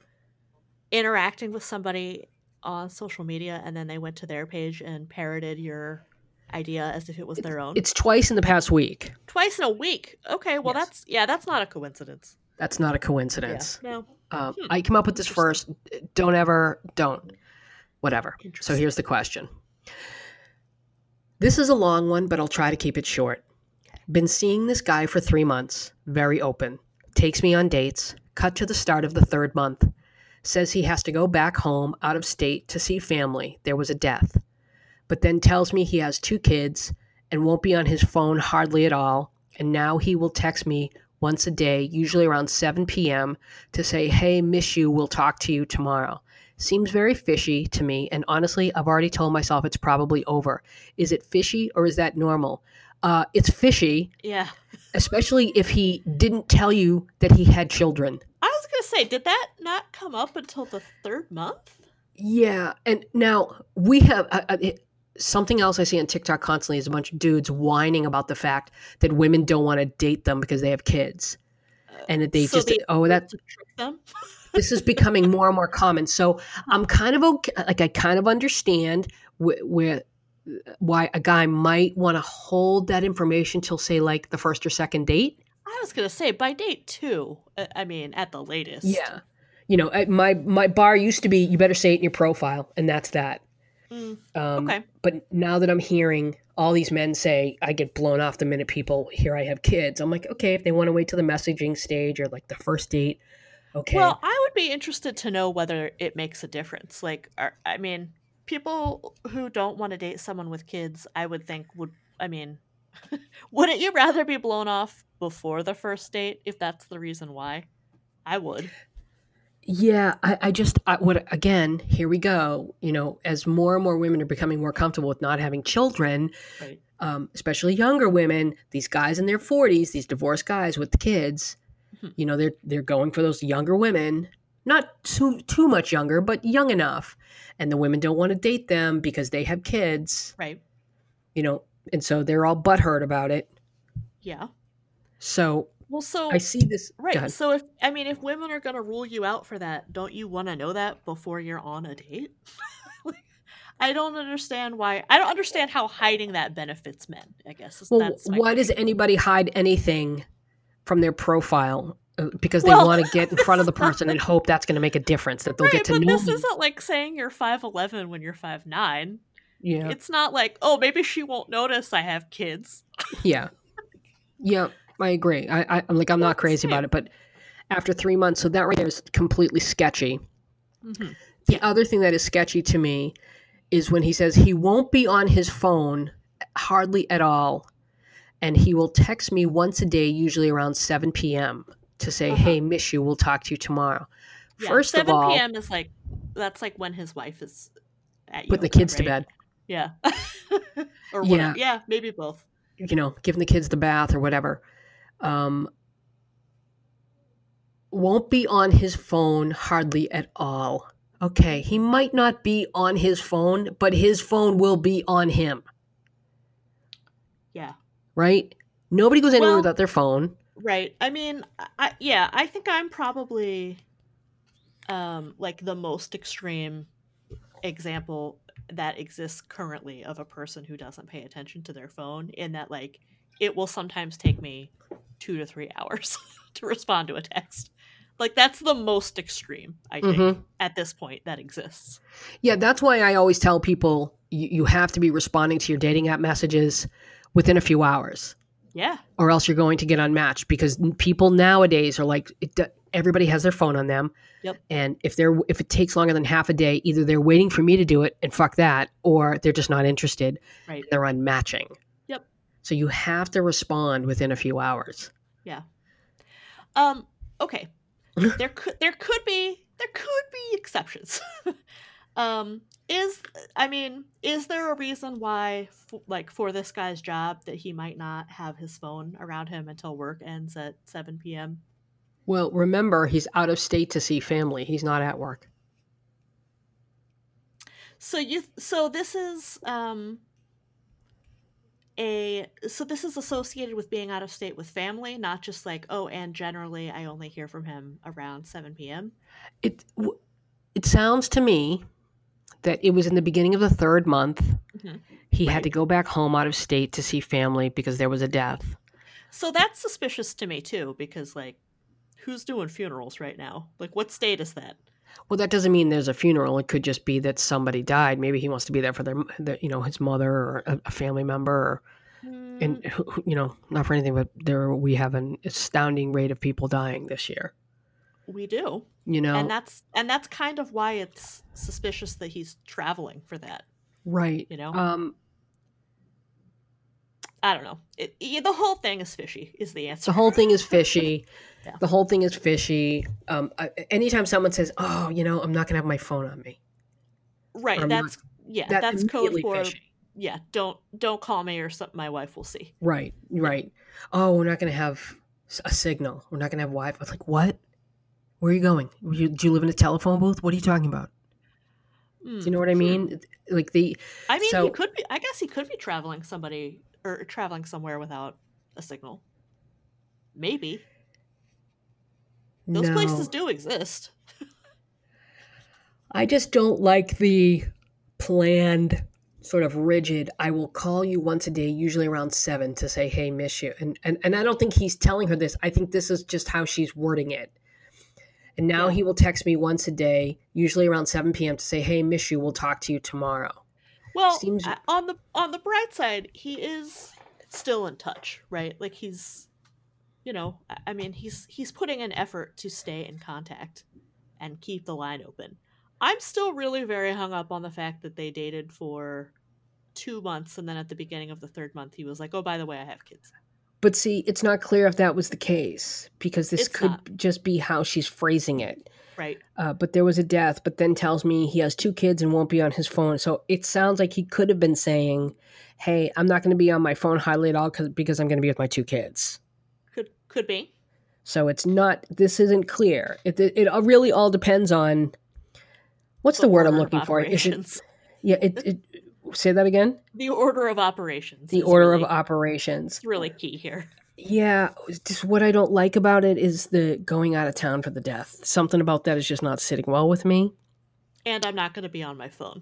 interacting with somebody on social media, and then they went to their page and parroted your idea as if it was their own. It's twice in the past week. Twice in a week. Okay, well, yes. That's not a coincidence. That's not a coincidence. Yeah. No. I came up with this first. Whatever. So here's the question. This is a long one, but I'll try to keep it short. Been seeing this guy for 3 months, very open. Takes me on dates, cut to the start of the third month. Says he has to go back home out of state to see family. There was a death. But then tells me he has 2 kids and won't be on his phone hardly at all. And now he will text me once a day, usually around 7 p.m., to say, hey, miss you, we'll talk to you tomorrow. Seems very fishy to me. And honestly, I've already told myself it's probably over. Is it fishy or is that normal? It's fishy, yeah. Especially if he didn't tell you that he had children. I was going to say, did that not come up until the third month? Yeah, and now we have something else I see on TikTok constantly is a bunch of dudes whining about the fact that women don't want to date them because they have kids, and that they this is becoming more and more common. So I'm kind of okay, like I kind of understand where. Why a guy might want to hold that information till, say, like the first or second date. I was going to say by date 2. I mean, at the latest. Yeah. You know, my bar used to be, you better say it in your profile. And that's that. Okay. But now that I'm hearing all these men say, I get blown off the minute people hear I have kids. I'm like, okay, if they want to wait till the messaging stage or like the first date. Okay. Well, I would be interested to know whether it makes a difference. Like, I mean, people who don't want to date someone with kids, I would think wouldn't you rather be blown off before the first date if that's the reason why? I would. Yeah, I would, again, here we go. You know, as more and more women are becoming more comfortable with not having children, right. Especially younger women, these guys in their 40s, these divorced guys with the kids, you know, they're going for those younger women. Not too much younger, but young enough. And the women don't want to date them because they have kids. Right. You know, and so they're all butthurt about it. Yeah. So I see this. Right. So if women are going to rule you out for that, don't you want to know that before you're on a date? I don't understand how hiding that benefits men, I guess. Well, why does anybody hide anything from their profile? Because they want to get in front of the person and hope that's going to make a difference, that they'll get to know you. But this isn't like saying you're 5'11 when you're 5'9. Yeah. It's not like, oh, maybe she won't notice I have kids. Yeah. Yeah, I agree. I'm not crazy about it. But after 3 months, so that right there is completely sketchy. Mm-hmm. The other thing that is sketchy to me is when he says he won't be on his phone hardly at all, and he will text me once a day, usually around 7 p.m., to say, hey, miss you, we'll talk to you tomorrow. Yeah, first of all, 7 p.m. is like, that's like when his wife is at putting the kids to bed. Yeah. Or whatever. Yeah, maybe both. You know, giving the kids the bath or whatever. Won't be on his phone hardly at all. Okay, he might not be on his phone, but his phone will be on him. Yeah. Right? Nobody goes anywhere without their phone. Right. I mean, I think I'm probably like the most extreme example that exists currently of a person who doesn't pay attention to their phone, in that like it will sometimes take me 2 to 3 hours to respond to a text. Like, that's the most extreme, I think, at this point that exists. Yeah, that's why I always tell people you have to be responding to your dating app messages within a few hours. Yeah. Or else you're going to get unmatched, because people nowadays are like, everybody has their phone on them. Yep. And if it takes longer than half a day, either they're waiting for me to do it and fuck that, or they're just not interested. Right. They're unmatching. Yep. So you have to respond within a few hours. Yeah. Okay. There could be exceptions. Is there a reason why, for this guy's job, that he might not have his phone around him until work ends at 7 p.m.? Well, remember, he's out of state to see family. He's not at work. So this is associated with being out of state with family, not just like, oh, and generally I only hear from him around 7 p.m. It sounds to me that it was in the beginning of the third month. Mm-hmm. He had to go back home out of state to see family because there was a death. So that's suspicious to me too, because who's doing funerals right now? What state is that? Well, that doesn't mean there's a funeral. It could just be that somebody died. Maybe he wants to be there for his mother or a family member, and not for anything, but we have an astounding rate of people dying this year. We do, and that's kind of why it's suspicious that he's traveling for that, right? I don't know. The whole thing is fishy is the answer. The whole thing is fishy. Yeah. The whole thing is fishy. Anytime someone says, oh, I'm not going to have my phone on me. Right. That's code for, fishy. Yeah, don't call me or something. My wife will see. Right. Right. Oh, we're not going to have a signal. We're not going to have Wi-Fi. It's like, what? Where are you going? Do you live in a telephone booth? What are you talking about? Do you know what I mean? Sure. He could be, I guess he could be traveling somebody. Or traveling somewhere without a signal. Maybe. Those places do exist. I just don't like the planned, sort of rigid, I will call you once a day, usually around 7, to say, hey, miss you. And I don't think he's telling her this. I think this is just how she's wording it. And now he will text me once a day, usually around 7 p.m. to say, hey, miss you, we'll talk to you tomorrow. Well, on the bright side, he is still in touch, right? He's, he's putting an effort to stay in contact and keep the line open. I'm still really very hung up on the fact that they dated for 2 months, and then at the beginning of the third month, he was like, oh, by the way, I have kids. But see, it's not clear if that was the case, because this could just be how she's phrasing it. Right. But there was a death, but then tells me he has 2 kids and won't be on his phone. So it sounds like he could have been saying, hey, I'm not going to be on my phone hardly at all because I'm going to be with my 2 kids. Could be. So it's not, this isn't clear. It really all depends on, what's the word I'm looking for? Operations. Say that again? The order of operations. The order of operations. It's really key here. Yeah, just what I don't like about it is the going out of town for the death. Something about that is just not sitting well with me. And I'm not going to be on my phone.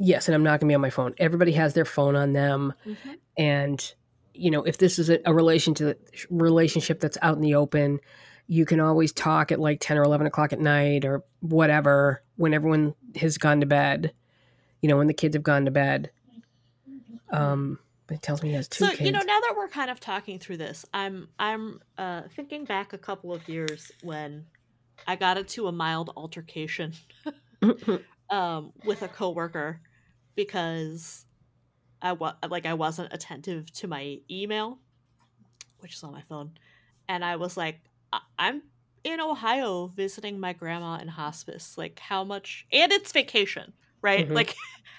Yes, and I'm not going to be on my phone. Everybody has their phone on them. Mm-hmm. And, if this is a relationship that's out in the open, you can always talk at 10 or 11 o'clock at night or whatever, when everyone has gone to bed, when the kids have gone to bed. But it tells me he has 2 kids. So, now that we're kind of talking through this, I'm thinking back a couple of years when I got into a mild altercation with a coworker because I wasn't attentive to my email, which is on my phone, and I was like, I'm in Ohio visiting my grandma in hospice. How much? And it's vacation, right? Mm-hmm.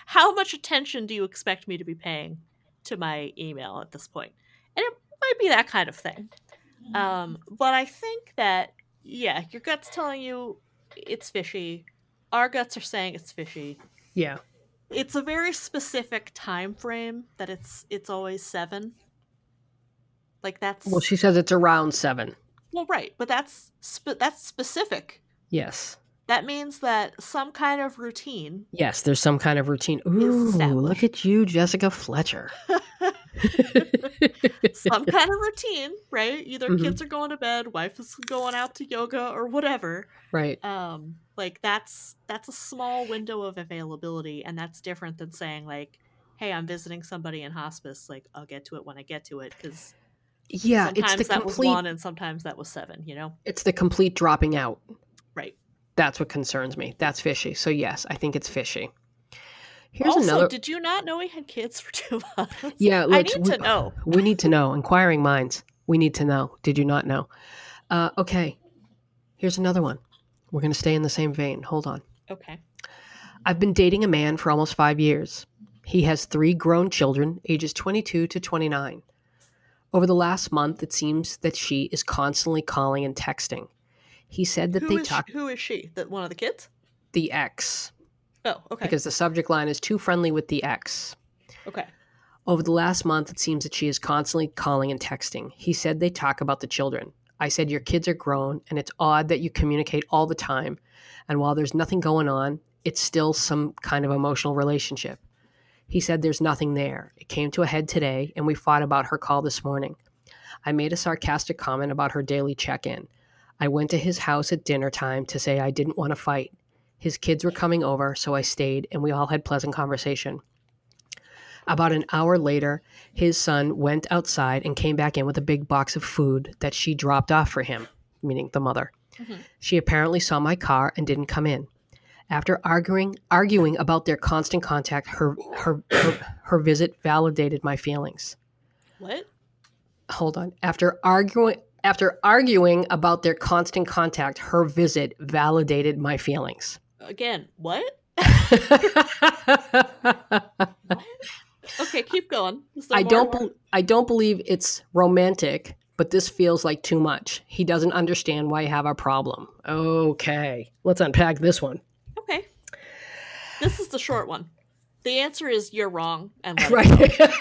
How much attention do you expect me to be paying to my email at this point? And it might be that kind of thing. But I think that, your gut's telling you it's fishy. Our guts are saying it's fishy. Yeah. It's a very specific time frame that it's always 7. Well, she says it's around 7. Well, right. But that's specific. Yes. That means that some kind of routine. Yes, there's some kind of routine. Ooh, look at you, Jessica Fletcher. Some kind of routine, right? Either kids are going to bed, wife is going out to yoga or whatever. Right. Like that's a small window of availability, and that's different than saying like, hey, I'm visiting somebody in hospice. Like, I'll get to it when I get to it, because yeah, sometimes it's the that complete, was 1 and sometimes that was 7, you know? It's the complete dropping out. Right. That's what concerns me. That's fishy. So yes, I think it's fishy. Here's also, another. Did you not know we had kids for 2 months? Yeah. Let's, I need to know. We need to know. Inquiring minds. We need to know. Did you not know? Okay. Here's another one. We're going to stay in the same vein. Hold on. Okay. I've been dating a man for almost 5 years. He has 3 grown children, ages 22 to 29. Over the last month, it seems that she is constantly calling and texting. He said that they talk. Who is she? That one of the kids? The ex. Oh, okay. Because the subject line is too friendly with the ex. Okay. Over the last month, it seems that she is constantly calling and texting. He said they talk about the children. I said, your kids are grown, and it's odd that you communicate all the time. And while there's nothing going on, it's still some kind of emotional relationship. He said, there's nothing there. It came to a head today, and we fought about her call this morning. I made a sarcastic comment about her daily check-in. I went to his house at dinner time to say I didn't want to fight. His kids were coming over, so I stayed, and we all had pleasant conversation. About an hour later, his son went outside and came back in with a big box of food that she dropped off for him, meaning the mother. Mm-hmm. She apparently saw my car and didn't come in. After arguing about their constant contact, her visit validated my feelings. What? Hold on. After arguing about their constant contact, her visit validated my feelings. Again, what? What? Okay, keep going. I don't believe it's romantic, but this feels like too much. He doesn't understand why I have a problem. Okay, let's unpack this one. Okay. This is the short one. The answer is you're wrong and let it go.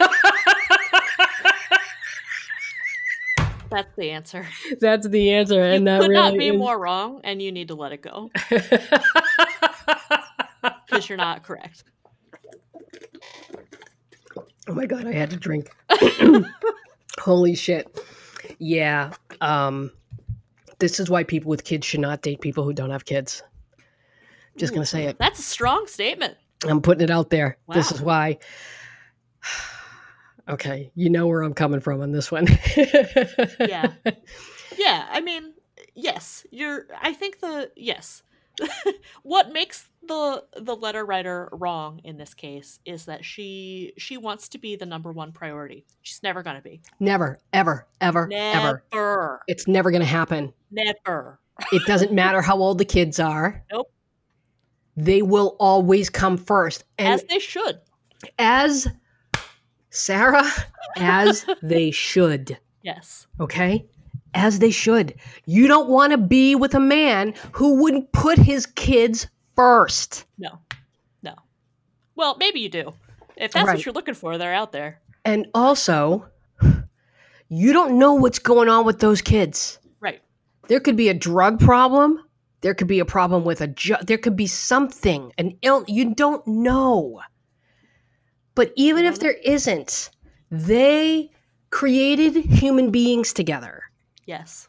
That's the answer. That's the answer. And you that could really not be more wrong, and you need to let it go. Because you're not correct. Oh my God, I had to drink. Holy shit. Yeah. This is why people with kids should not date people who don't have kids. Just going to say it. That's a strong statement. I'm putting it out there. Wow. This is why. Okay, you know where I'm coming from on this one. Yeah. Yeah, I mean, yes. Yes. What makes the letter writer wrong in this case is that she wants to be the number one priority. She's never going to be. Never, ever, ever, never. Ever. It's never going to happen. Never. It doesn't matter how old the kids are. Nope. They will always come first. And as they should. As they should. Yes. Okay? As they should. You don't want to be with a man who wouldn't put his kids first. No. Well, maybe you do. If that's right. What you're looking for, they're out there. And also, you don't know what's going on with those kids. Right. There could be a drug problem. There could be a problem with there could be something, you don't know. But even if there isn't, they created human beings together. Yes.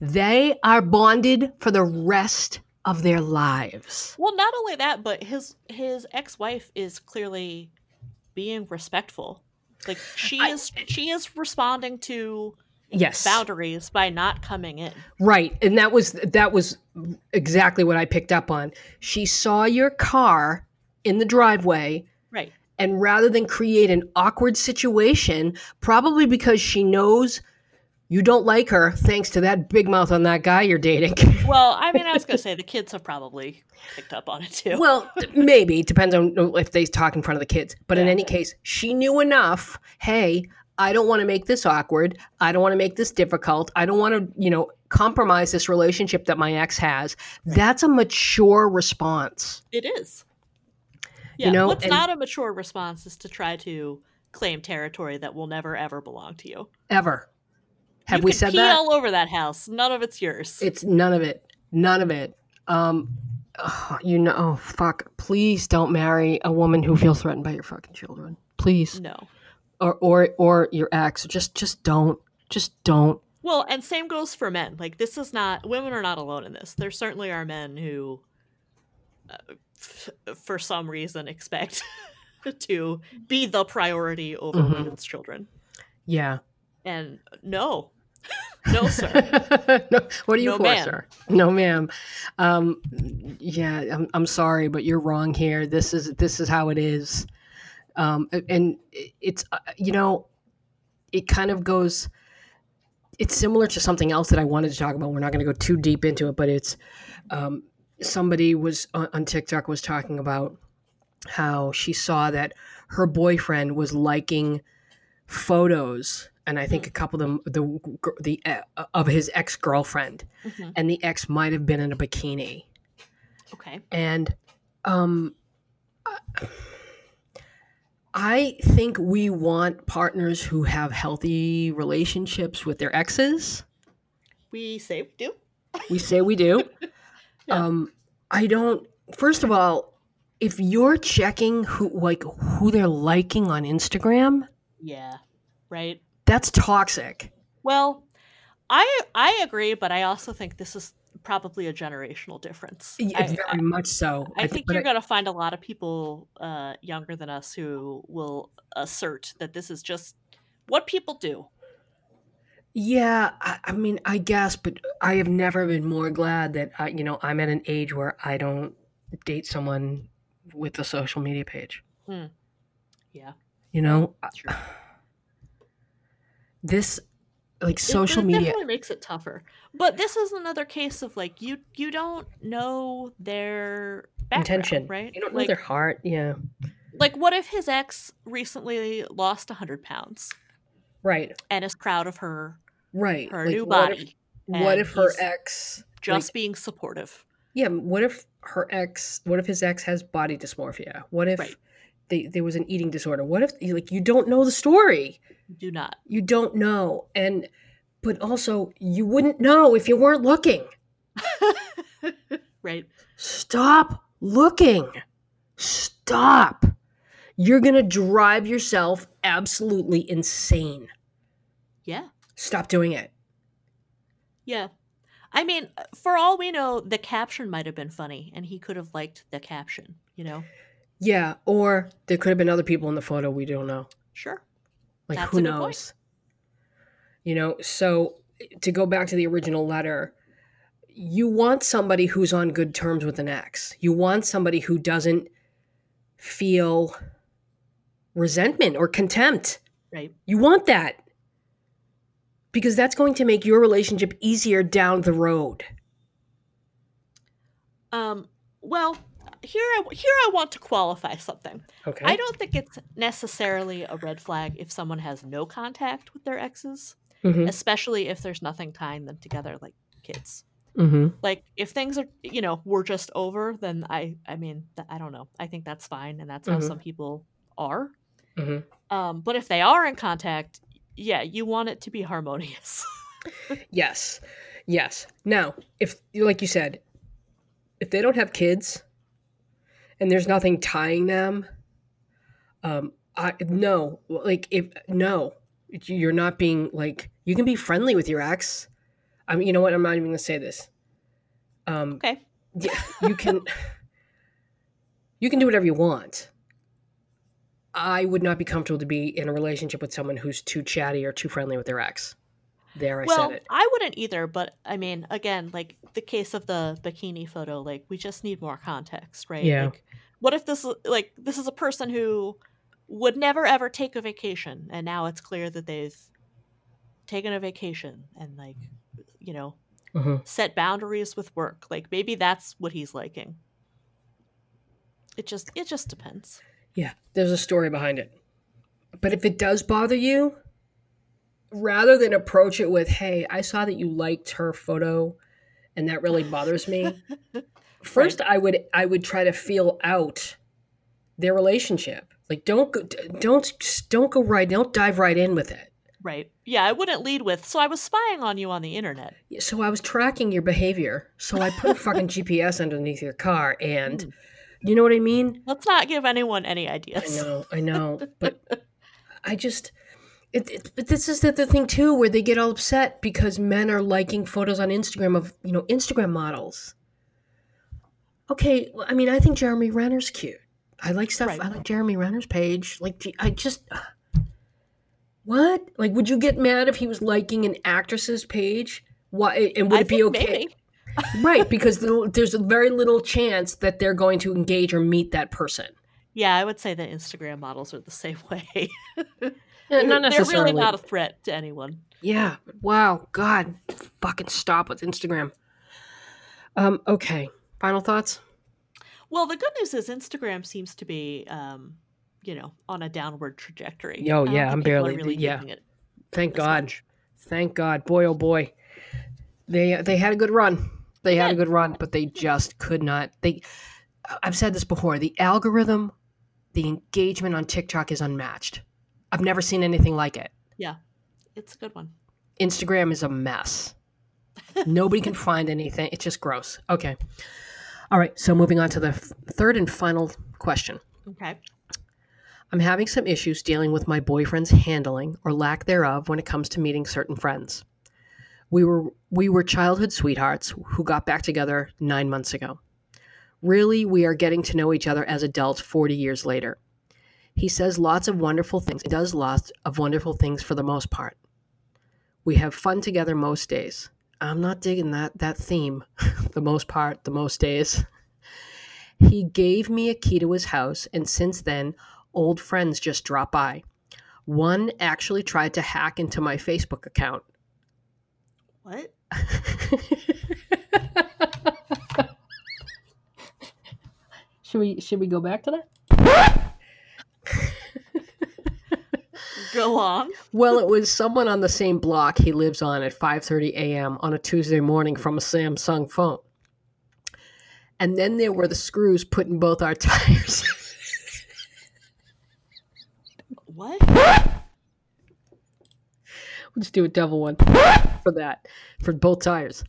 They are bonded for the rest of their lives. Well, not only that, but his ex-wife is clearly being respectful. Like she is responding to yes. boundaries by not coming in. Right. And that was exactly what I picked up on. She saw your car in the driveway. Right. And rather than create an awkward situation, probably because she knows you don't like her, thanks to that big mouth on that guy you're dating. Well, I mean, I was going to say the kids have probably picked up on it too. Well, maybe. Depends on if they talk in front of the kids. But in any case, she knew enough. Hey, I don't want to make this awkward. I don't want to make this difficult. I don't want to, compromise this relationship that my ex has. That's a mature response. It is. Yeah, what's not a mature response is to try to claim territory that will never, ever belong to you. Ever. Have we said that? You can pee all over that house. None of it's yours. It's none of it. please don't marry a woman who feels threatened by your fucking children. Please. No. Or your ex. Just don't. Well, and same goes for men. Like, this is not, women are not alone in this. There certainly are men who, for some reason, expect to be the priority over women's children. Yeah. And no. No, sir. No, what are you for, sir? No, ma'am. I'm sorry, but you're wrong here. This is how it is. And it's, it kind of goes, it's similar to something else that I wanted to talk about. We're not going to go too deep into it, but it's, somebody was on TikTok was talking about how she saw that her boyfriend was liking photos, and I think a couple of them, the of his ex-girlfriend, and the ex might have been in a bikini. Okay. And I think we want partners who have healthy relationships with their exes. We say we do. Yeah. First of all, if you're checking who they're liking on Instagram. Yeah. Right. That's toxic. Well, I agree, but I also think this is probably a generational difference. Yeah, very much so. I think you're going to find a lot of people younger than us who will assert that this is just what people do. Yeah, I mean, I guess, but I have never been more glad that I'm at an age where I don't date someone with a social media page. Mm. Yeah. Sure. This, like, social media definitely makes it tougher. But this is another case of, like, you don't know their intention, right? You don't know their heart. Yeah. Like, what if his ex recently lost 100 pounds? Right. And is proud of her. Right. Her new body. What if her ex just being supportive? Yeah. What if his ex has body dysmorphia? What if there was an eating disorder? What if, like, you don't know the story? Do not. You don't know. But also, you wouldn't know if you weren't looking. Right. Stop looking. Stop. You're going to drive yourself absolutely insane. Yeah. Stop doing it. Yeah. I mean, for all we know, the caption might have been funny, and he could have liked the caption, Yeah, or there could have been other people in the photo we don't know. Sure. Like, that's who knows? Point. So to go back to the original letter, you want somebody who's on good terms with an ex. You want somebody who doesn't feel resentment or contempt. Right. You want that. Because that's going to make your relationship easier down the road. Well... Here I want to qualify something. Okay. I don't think it's necessarily a red flag if someone has no contact with their exes, especially if there's nothing tying them together, like kids. Mm-hmm. Like, if things are, we're just over, then I don't know. I think that's fine, and that's how some people are. Mm-hmm. But if they are in contact, yeah, you want it to be harmonious. Yes. Now, if, like you said, if they don't have kids... and there's nothing tying them. You're not being, like, you can be friendly with your ex. I mean, you know what? I'm not even gonna say this. Okay. Yeah, you can. You can do whatever you want. I would not be comfortable to be in a relationship with someone who's too chatty or too friendly with their ex. Said it. I wouldn't either, but I mean, again, like the case of the bikini photo, like, we just need more context, right? Yeah. Like, what if this is a person who would never ever take a vacation, and now it's clear that they've taken a vacation and, like, set boundaries with work. Like, maybe that's what he's liking. It just depends. Yeah, there's a story behind it. But if it does bother you, rather than approach it with, hey, I saw that you liked her photo and that really bothers me. First, I would try to feel out their relationship. Like, don't dive right in with it. Right. Yeah, I wouldn't lead with, so I was spying on you on the internet. Yeah, so I was tracking your behavior. So I put a fucking GPS underneath your car and, you know what I mean? Let's not give anyone any ideas. I know. But I just, but this is the thing too, where they get all upset because men are liking photos on Instagram of, you know, Instagram models. Okay, well, I mean, I think Jeremy Renner's cute. I like stuff. Right. I like Jeremy Renner's page. Like, I just... What? Like, would you get mad if he was liking an actress's page? Why? And would it be okay? Right, because there's very little chance that they're going to engage or meet that person. Yeah, I would say that Instagram models are the same way. Yeah, not necessarily. They're really not a threat to anyone. Yeah. Wow. God. Fucking stop with Instagram. Okay. Final thoughts? Well, the good news is Instagram seems to be... you know, on a downward trajectory. Oh, yeah, I'm barely, really it thank God. Much. Thank God. Boy, oh boy. They had a good run. They had a good run, but they just could not. I've said this before. The algorithm, the engagement on TikTok is unmatched. I've never seen anything like it. Yeah, it's a good one. Instagram is a mess. Nobody can find anything. It's just gross. Okay. All right, so moving on to the third and final question. Okay. I'm having some issues dealing with my boyfriend's handling or lack thereof when it comes to meeting certain friends. We were childhood sweethearts who got back together 9 months ago. Really, we are getting to know each other as adults 40 years later. He says lots of wonderful things and does lots of wonderful things for the most part. We have fun together most days. I'm not digging that theme, the most part, the most days. He gave me a key to his house, and since then, old friends just drop by. One actually tried to hack into my Facebook account. What? Should we go back to that? Go on. Well, it was someone on the same block he lives on at 5:30 a.m. on a Tuesday morning from a Samsung phone. And then there were the screws put in both our tires. What? Let's do a double one for that, for both tires.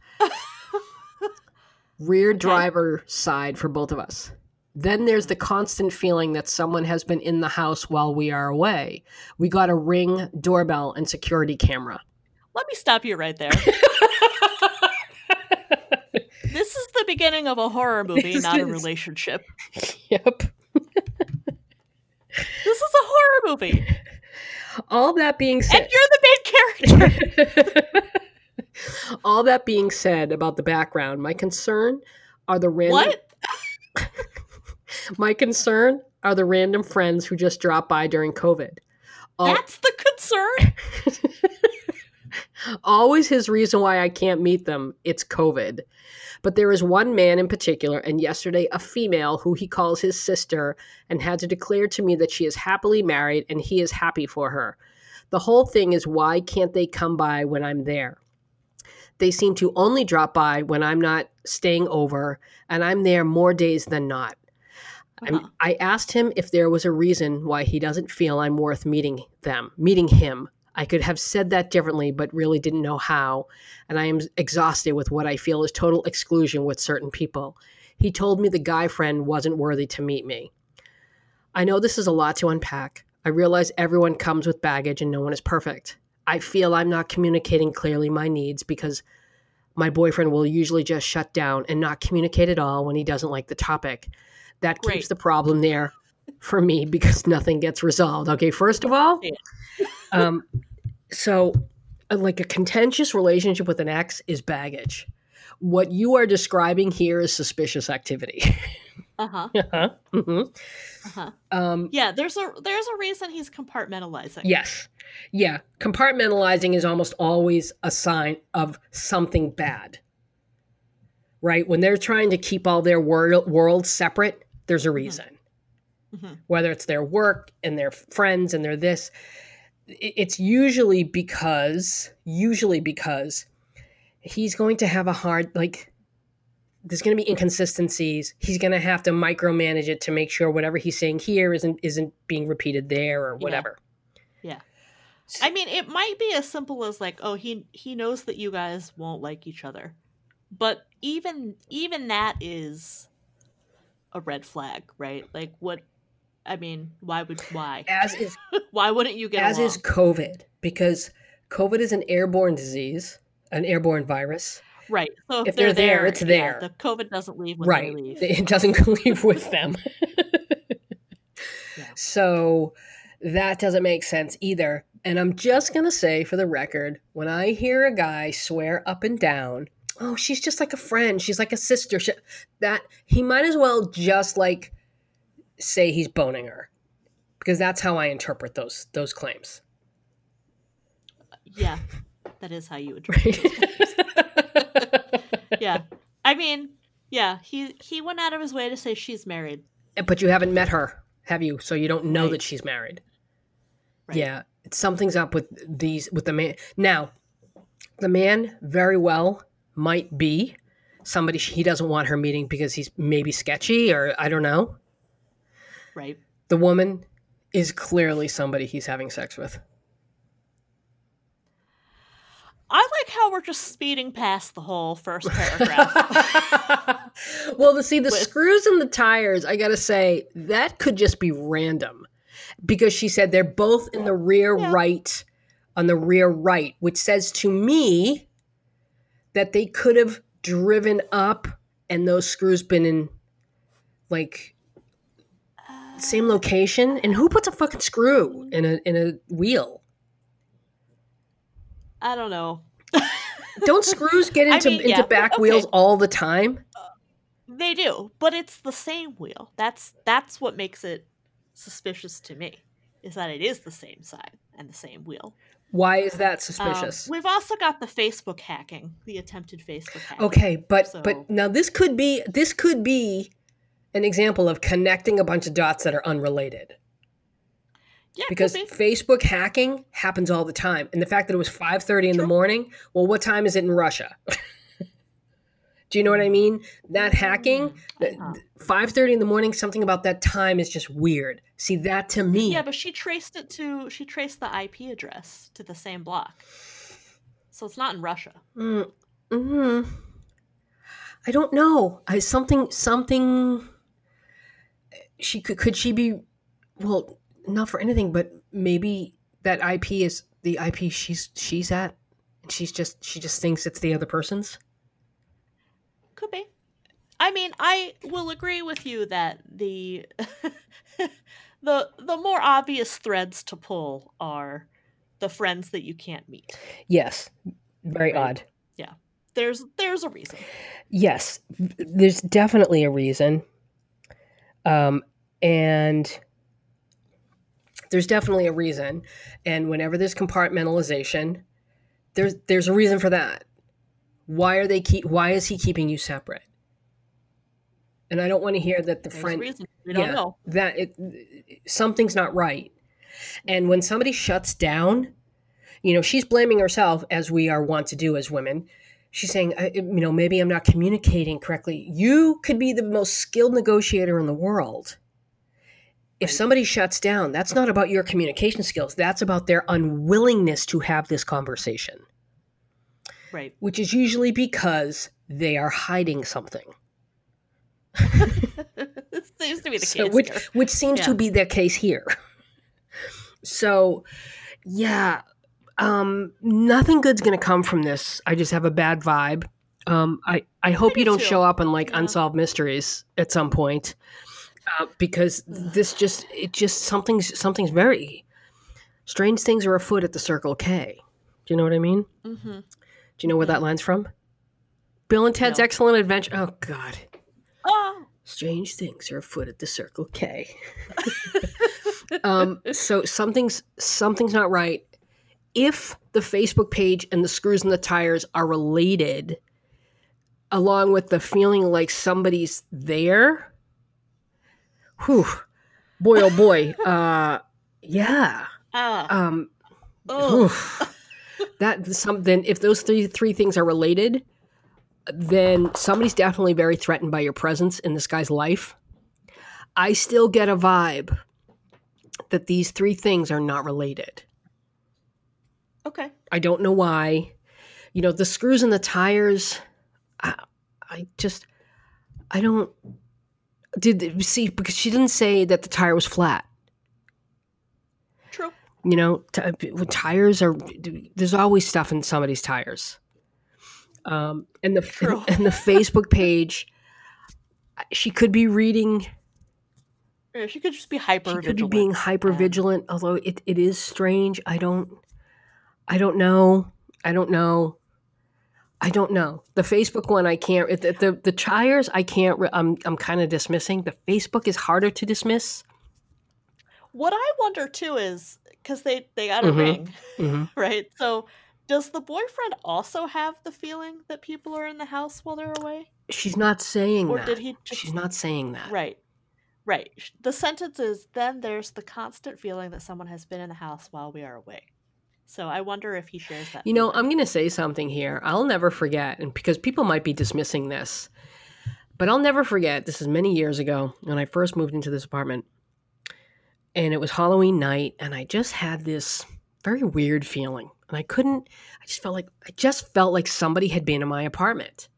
Rear driver side for both of us. Then there's the constant feeling that someone has been in the house while we are away. We got a Ring doorbell and security camera. Let me stop you right there. This is the beginning of a horror movie, not a relationship. Yep. This is a horror movie. All that being said... And you're the main character. All that being said about the background, my concern are the random friends who just dropped by during COVID. That's the concern? Always his reason why I can't meet them. It's COVID. But there is one man in particular, and yesterday a female who he calls his sister and had to declare to me that she is happily married and he is happy for her. The whole thing is, why can't they come by when I'm there? They seem to only drop by when I'm not staying over, and I'm there more days than not. Uh-huh. I asked him if there was a reason why he doesn't feel I'm worth meeting him. I could have said that differently, but really didn't know how, and I am exhausted with what I feel is total exclusion with certain people. He told me the guy friend wasn't worthy to meet me. I know this is a lot to unpack. I realize everyone comes with baggage and no one is perfect. I feel I'm not communicating clearly my needs because my boyfriend will usually just shut down and not communicate at all when he doesn't like the topic. That keeps the problem there for me because nothing gets resolved. Okay, first of all... So like a contentious relationship with an ex is baggage. What you are describing here is suspicious activity. Uh-huh. Uh-huh. Mm-hmm. Uh-huh. Yeah, there's a reason he's compartmentalizing. Yes. Yeah. Compartmentalizing is almost always a sign of something bad, right? When they're trying to keep all their world separate, there's a reason, mm-hmm. whether it's their work and their friends and their this. It's usually because he's going to have a hard, like, there's going to be inconsistencies. He's going to have to micromanage it to make sure whatever he's saying here isn't being repeated there or whatever. Yeah. I mean, it might be as simple as like, oh, he knows that you guys won't like each other. But even that is a red flag, right? Like, what, I mean, why? As is, why wouldn't you get along? As is COVID, because COVID is an airborne disease, an airborne virus. Right. So if they're there, it's there. Yeah, the COVID doesn't leave when they leave. It doesn't leave with them. Yeah. So that doesn't make sense either. And I'm just going to say for the record, when I hear a guy swear up and down, oh, she's just like a friend, she's like a sister, that he might as well just like say he's boning her, because that's how I interpret those claims. Yeah, that is how you interpret those claims. Yeah. I mean, yeah, he went out of his way to say she's married. But you haven't met her, have you? So you don't know that she's married. Right. Yeah. Something's up with the man. Now, the man very well might be somebody he doesn't want her meeting because he's maybe sketchy, or I don't know. Right. The woman is clearly somebody he's having sex with. I like how we're just speeding past the whole first paragraph. Well, screws in the tires, I got to say, that could just be random. Because she said they're both in the rear right, on the rear right, which says to me that they could have driven up and those screws been in, like, same location. And who puts a fucking screw in a wheel? I don't know. Don't screws get into back wheels all the time? They do, but it's the same wheel. That's what makes it suspicious to me, is that it is the same side and the same wheel. Why is that suspicious? We've also got the Facebook hacking, the attempted Facebook hacking. Okay, but now this could be an example of connecting a bunch of dots that are unrelated. Yeah, because Facebook hacking happens all the time, and the fact that it was 5:30 in the morning. Well, what time is it in Russia? Do you know what I mean? That hacking, 5:30 in the morning, something about that time is just weird. See, that to me. Yeah, but she traced the IP address to the same block. So it's not in Russia. Mm-hmm. I don't know. Something she could she be, well, not for anything, but maybe that IP is the IP she's at, and she just thinks it's the other person's. Could be. I mean, I will agree with you that the the more obvious threads to pull are the friends that you can't meet. Yes. Very odd. Yeah. There's a reason. Yes. There's definitely a reason. And there's definitely a reason. And whenever there's compartmentalization, there's a reason for that. Why is he keeping you separate? And I don't want to hear that there's friend. Reason. We don't know that something's not right. And when somebody shuts down, you know, she's blaming herself, as we are wont to do as women. She's saying, maybe I'm not communicating correctly. You could be the most skilled negotiator in the world. If somebody shuts down, that's not about your communication skills. That's about their unwillingness to have this conversation. Right. Which is usually because they are hiding something. This seems to be the case. Which seems to be the case here. So, yeah, nothing good's going to come from this. I just have a bad vibe. I hope you don't show up on Unsolved Mysteries at some point, because something's very strange. Things are afoot at the Circle K. Do you know what I mean? Mm-hmm. Do you know where that line's from? Bill and Ted's Excellent Adventure. Oh, God. Oh. Strange things are afoot at the Circle K. So something's not right. If the Facebook page and the screws in the tires are related, along with the feeling like somebody's there, whew, boy, oh, boy. Yeah. That something. If those three things are related, then somebody's definitely very threatened by your presence in this guy's life. I still get a vibe that these three things are not related. Okay. I don't know why. You know, the screws and the tires, I don't see, because she didn't say that the tire was flat. True. You know, tires are, there's always stuff in somebody's tires. And the Facebook page, she could be reading. Yeah, she could just be hyper-vigilant. She could be being hyper-vigilant, although it is strange. I don't know. The Facebook one, I can't. The tires, I can't. I'm kind of dismissing. The Facebook is harder to dismiss. What I wonder too is because they got a ring, right? So does the boyfriend also have the feeling that people are in the house while they're away? She's not saying that. Or did he? She's not saying that. Right. The sentence is, then there's the constant feeling that someone has been in the house while we are away. So I wonder if he shares that. You know, I'm going to say something here. I'll never forget, and because people might be dismissing this, but I'll never forget. This is many years ago when I first moved into this apartment, and it was Halloween night, and I just had this very weird feeling, and I just felt like somebody had been in my apartment.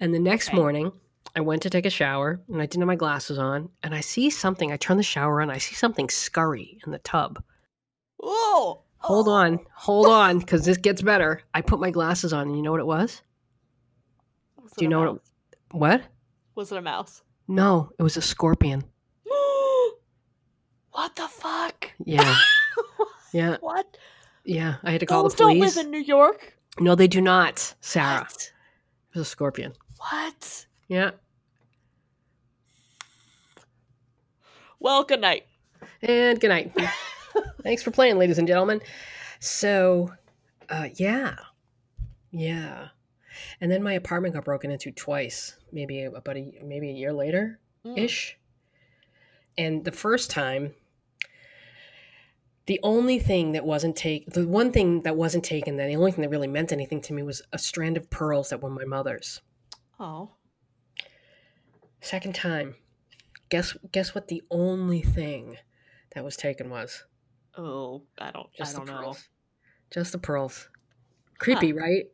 And the next morning, I went to take a shower, and I didn't have my glasses on, and I see something. I turn the shower on. I see something scurry in the tub. Whoa! Hold on, because this gets better. I put my glasses on, and you know what it was? What? Was it a mouse? No, it was a scorpion. What the fuck? Yeah. Yeah. What? Yeah, I had to call the police. Don't live in New York. No, they do not, Sarah. What? It was a scorpion. What? Yeah. Well, good night. And good night. Thanks for playing, ladies and gentlemen. So, yeah. And then my apartment got broken into twice, maybe a year later ish. And the first time, the only thing that really meant anything to me was a strand of pearls that were my mother's. Oh. Second time, guess what the only thing that was taken was? Oh, I don't know. Just the pearls. Creepy, right?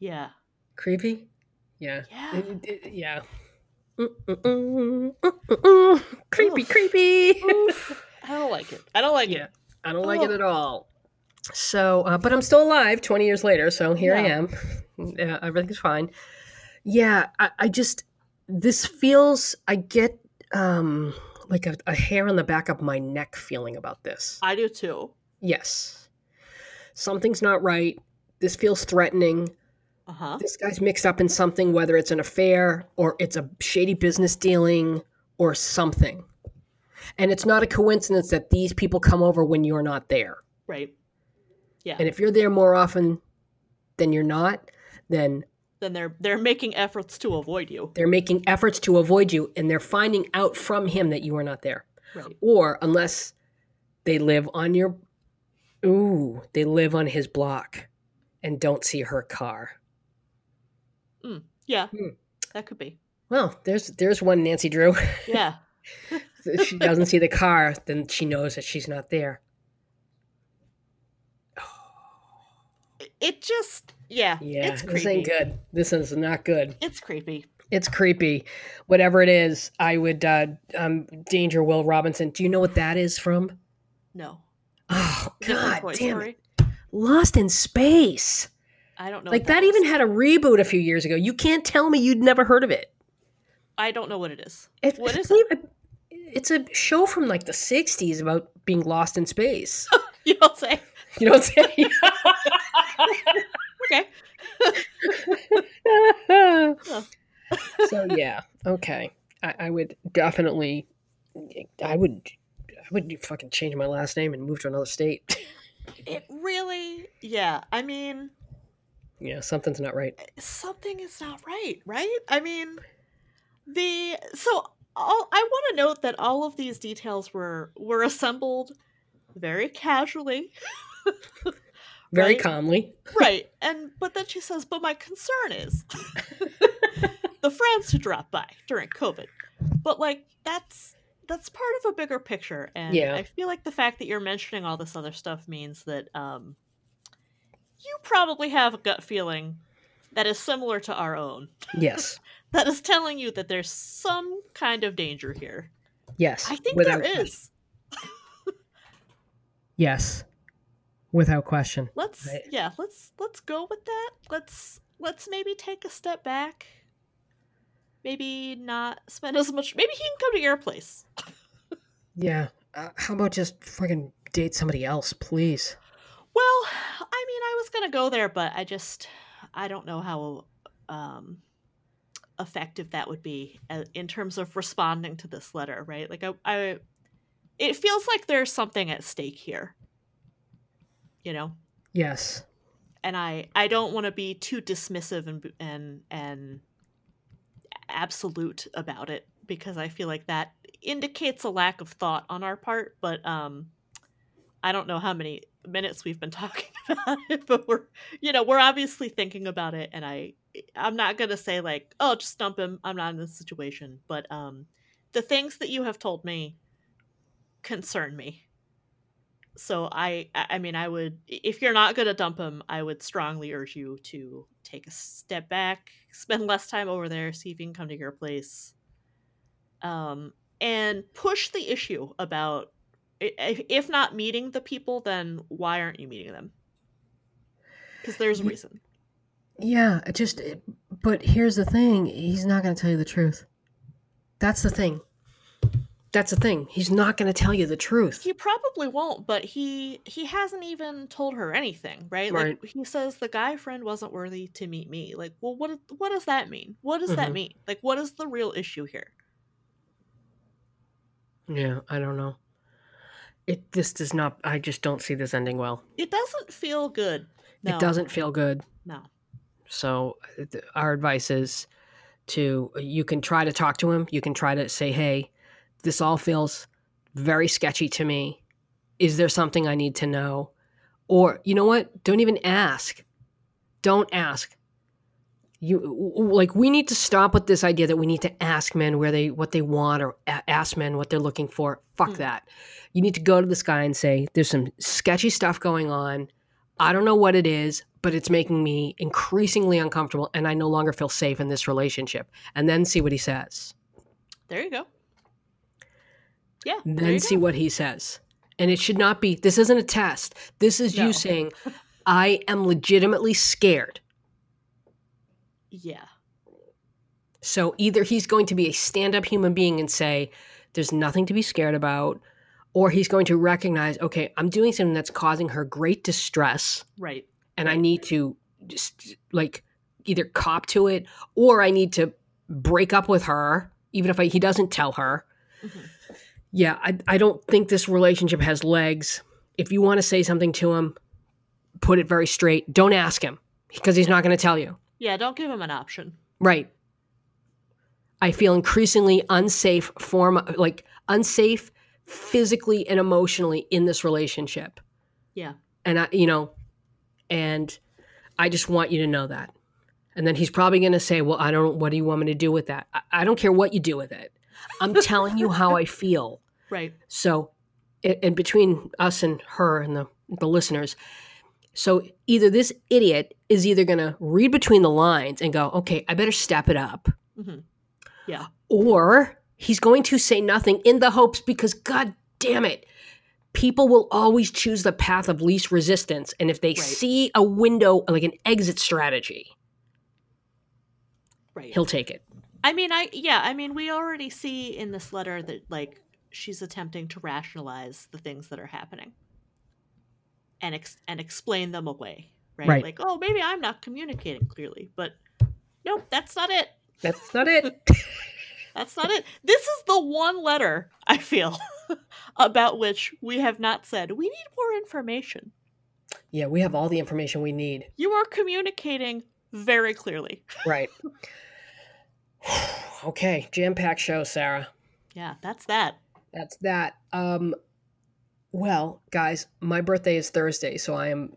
Yeah. Creepy? Yeah. Yeah. Yeah. Creepy, creepy. Oof. I don't like it. I don't like it at all. So, but I'm still alive 20 years later, so here I am. Everything's fine. Yeah, this feels, I get like a hair on the back of my neck feeling about this. I do too. Yes. Something's not right. This feels threatening. Uh-huh. This guy's mixed up in something, whether it's an affair or it's a shady business dealing or something. And it's not a coincidence that these people come over when you're not there. Right. Yeah. And if you're there more often than you're not, then they're making efforts to avoid you. They're making efforts to avoid you, and they're finding out from him that you are not there. Right. Or unless they live on his block and don't see her car. Mm, yeah, that could be. Well, there's one Nancy Drew. Yeah. If she doesn't see the car, then she knows that she's not there. It just... Yeah, it's creepy. This ain't good. This is not good. It's creepy. Whatever it is, I would, Danger Will Robinson. Do you know what that is from? No. Oh, God damn it. Lost in Space. I don't know. Like, that even had a reboot a few years ago. You can't tell me you'd never heard of it. I don't know what it is. What is it? It's a show from, like, the 60s about being lost in space. You don't say? Okay. So yeah, okay. I would fucking change my last name and move to another state. It really, yeah. I mean, yeah, something's not right. Something is not right, right? I mean, I want to note that all of these details were assembled very casually. Very calmly. Right. But then she says, but my concern is the friends who dropped by during COVID. But like that's part of a bigger picture. And I feel like the fact that you're mentioning all this other stuff means that you probably have a gut feeling that is similar to our own. Yes. That is telling you that there's some kind of danger here. Yes. I think there is. Yes. Without question. Let's go with that. Let's maybe take a step back. Maybe not spend as much. Maybe he can come to your place. Yeah. How about just fucking date somebody else, please? Well, I mean, I was going to go there, but I don't know how effective that would be in terms of responding to this letter, right? Like, it feels like there's something at stake here, you know? Yes. And I don't want to be too dismissive and absolute about it, because I feel like that indicates a lack of thought on our part, but I don't know how many minutes we've been talking about it, but we're obviously thinking about it, and I'm not gonna say like, oh, just dump him, I'm not in this situation, but the things that you have told me concern me, so I mean, I would, if you're not gonna dump him, I would strongly urge you to take a step back, spend less time over there, see if you can come to your place, and push the issue about, if not meeting the people, then why aren't you meeting them? Because there's a reason. Yeah, but here's the thing. He's not going to tell you the truth. That's the thing. He's not going to tell you the truth. He probably won't, but he hasn't even told her anything, right? Right. Like, he says the guy friend wasn't worthy to meet me. Like, well, what does that mean? What does that mean? Like, what is the real issue here? Yeah, I don't know. I just don't see this ending well. It doesn't feel good. No. It doesn't feel good. No. So our advice is you can try to talk to him. You can try to say, hey, this all feels very sketchy to me. Is there something I need to know? Or, you know what? Don't even ask. Don't ask. We need to stop with this idea that we need to ask men what they want, or ask men what they're looking for. Fuck that. You need to go to this guy and say, there's some sketchy stuff going on. I don't know what it is, but it's making me increasingly uncomfortable, and I no longer feel safe in this relationship. And then see what he says. There you go. Yeah. Then see what he says. And it should not be, this isn't a test. This is you saying, I am legitimately scared. Yeah. So either he's going to be a stand-up human being and say, there's nothing to be scared about, or he's going to recognize, okay, I'm doing something that's causing her great distress. Right. And I need to just like either cop to it, or I need to break up with her, even if he doesn't tell her. Mm-hmm. Yeah, I don't think this relationship has legs. If you want to say something to him, put it very straight. Don't ask him, because he's not going to tell you. Yeah, don't give him an option. Right. I feel increasingly unsafe physically and emotionally in this relationship. Yeah. And I just want you to know that. And then he's probably going to say, well, what do you want me to do with that? I don't care what you do with it. I'm telling you how I feel. Right. So, and between us and her and the listeners, so either this idiot is either going to read between the lines and go, okay, I better step it up. Mm-hmm. Yeah. Or he's going to say nothing in the hopes, because God damn it, people will always choose the path of least resistance. And if they see a window, like an exit strategy, he'll take it. I mean, we already see in this letter that like she's attempting to rationalize the things that are happening. And explain them away, right? Like, oh, maybe I'm not communicating clearly, but nope, that's not it. That's not it. That's not it. This is the one letter, I feel, about which we have not said, we need more information. Yeah, we have all the information we need. You are communicating very clearly. Right. Okay, jam-packed show, Sarah. Yeah, that's that. That's that. Well, guys, my birthday is Thursday, so I'm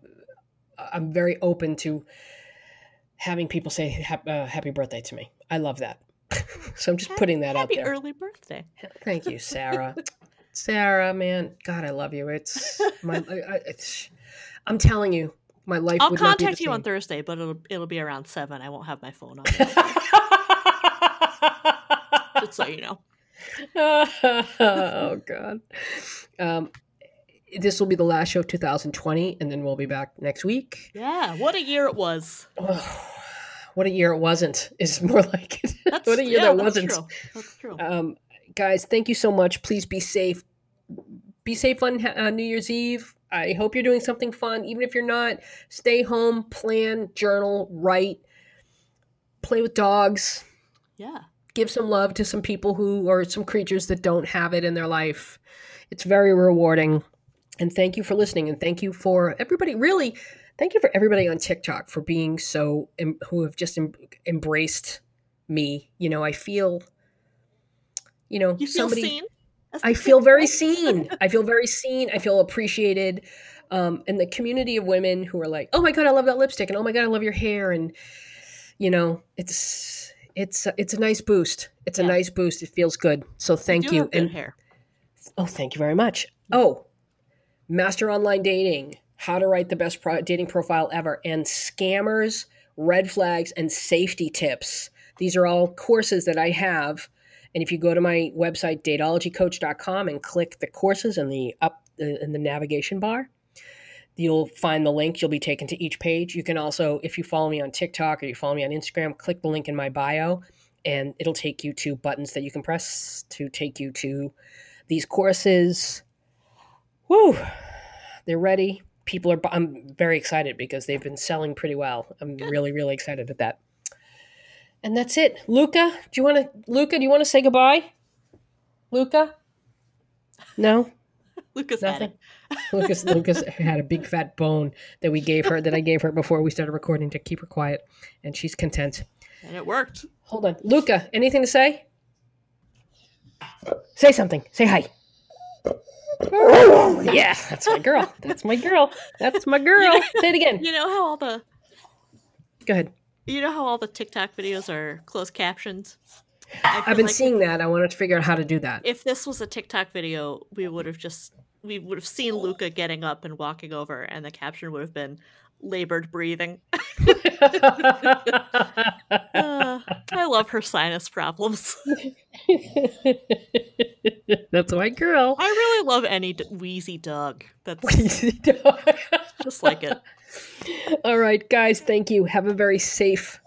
very open to having people say happy birthday to me. I love that. So I'm just putting that out there. Happy early birthday. Thank you, Sarah. Sarah, man, God, I love you. I'm telling you, my life I'll would contact not be you same. On Thursday, but it'll be around 7. I won't have my phone on. Just so you know. Oh God. This will be the last show of 2020, and then we'll be back next week. Yeah, what a year it was. Oh, what a year it wasn't is more like it. What a year that wasn't. True. That's true. Guys, thank you so much. Please be safe. Be safe on New Year's Eve. I hope you're doing something fun. Even if you're not, stay home, plan, journal, write, play with dogs. Yeah. Give some love to some people who are some creatures that don't have it in their life. It's very rewarding. And thank you for listening. And thank you for everybody. Really, thank you for everybody on TikTok for being so, who have just embraced me. You know, I feel, you know, you feel somebody. Seen? I feel very seen. I feel very seen. I feel appreciated. And the community of women who are like, oh my God, I love that lipstick. And oh my God, I love your hair. And, you know, it's a nice boost. It's a nice boost. It feels good. So thank you. And hair. Oh, thank you very much. Oh, Master Online Dating, How to Write the Best Dating Profile Ever, and Scammers, Red Flags, and Safety Tips. These are all courses that I have. And if you go to my website, datologycoach.com, and click the courses in the navigation bar, you'll find the link. You'll be taken to each page. You can also, if you follow me on TikTok or you follow me on Instagram, click the link in my bio, and it'll take you to buttons that you can press to take you to these courses. Woo! They're ready. I'm very excited because they've been selling pretty well. I'm really, really excited at that. And that's it. Luca, do you want to say goodbye? Luca? No? Luca's nothing. Luca's had a big fat bone that we gave her, that I gave her before we started recording to keep her quiet. And she's content. And it worked. Hold on. Luca, anything to say? Say something. Say hi. Yeah, that's my girl. That's my girl. That's my girl. Say it again. Go ahead. You know how all the TikTok videos are closed captioned? I've been seeing that. I wanted to figure out how to do that. If this was a TikTok video, we would have seen Luca getting up and walking over, and the caption would have been labored breathing. I love her sinus problems. That's my girl. I really love any wheezy dog. That's wheezy dog. Just like it. All right, guys, thank you. Have a very safe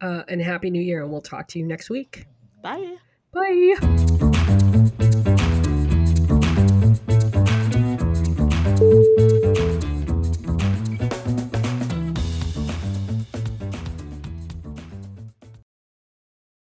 and happy new year, and we'll talk to you next week. Bye. Bye.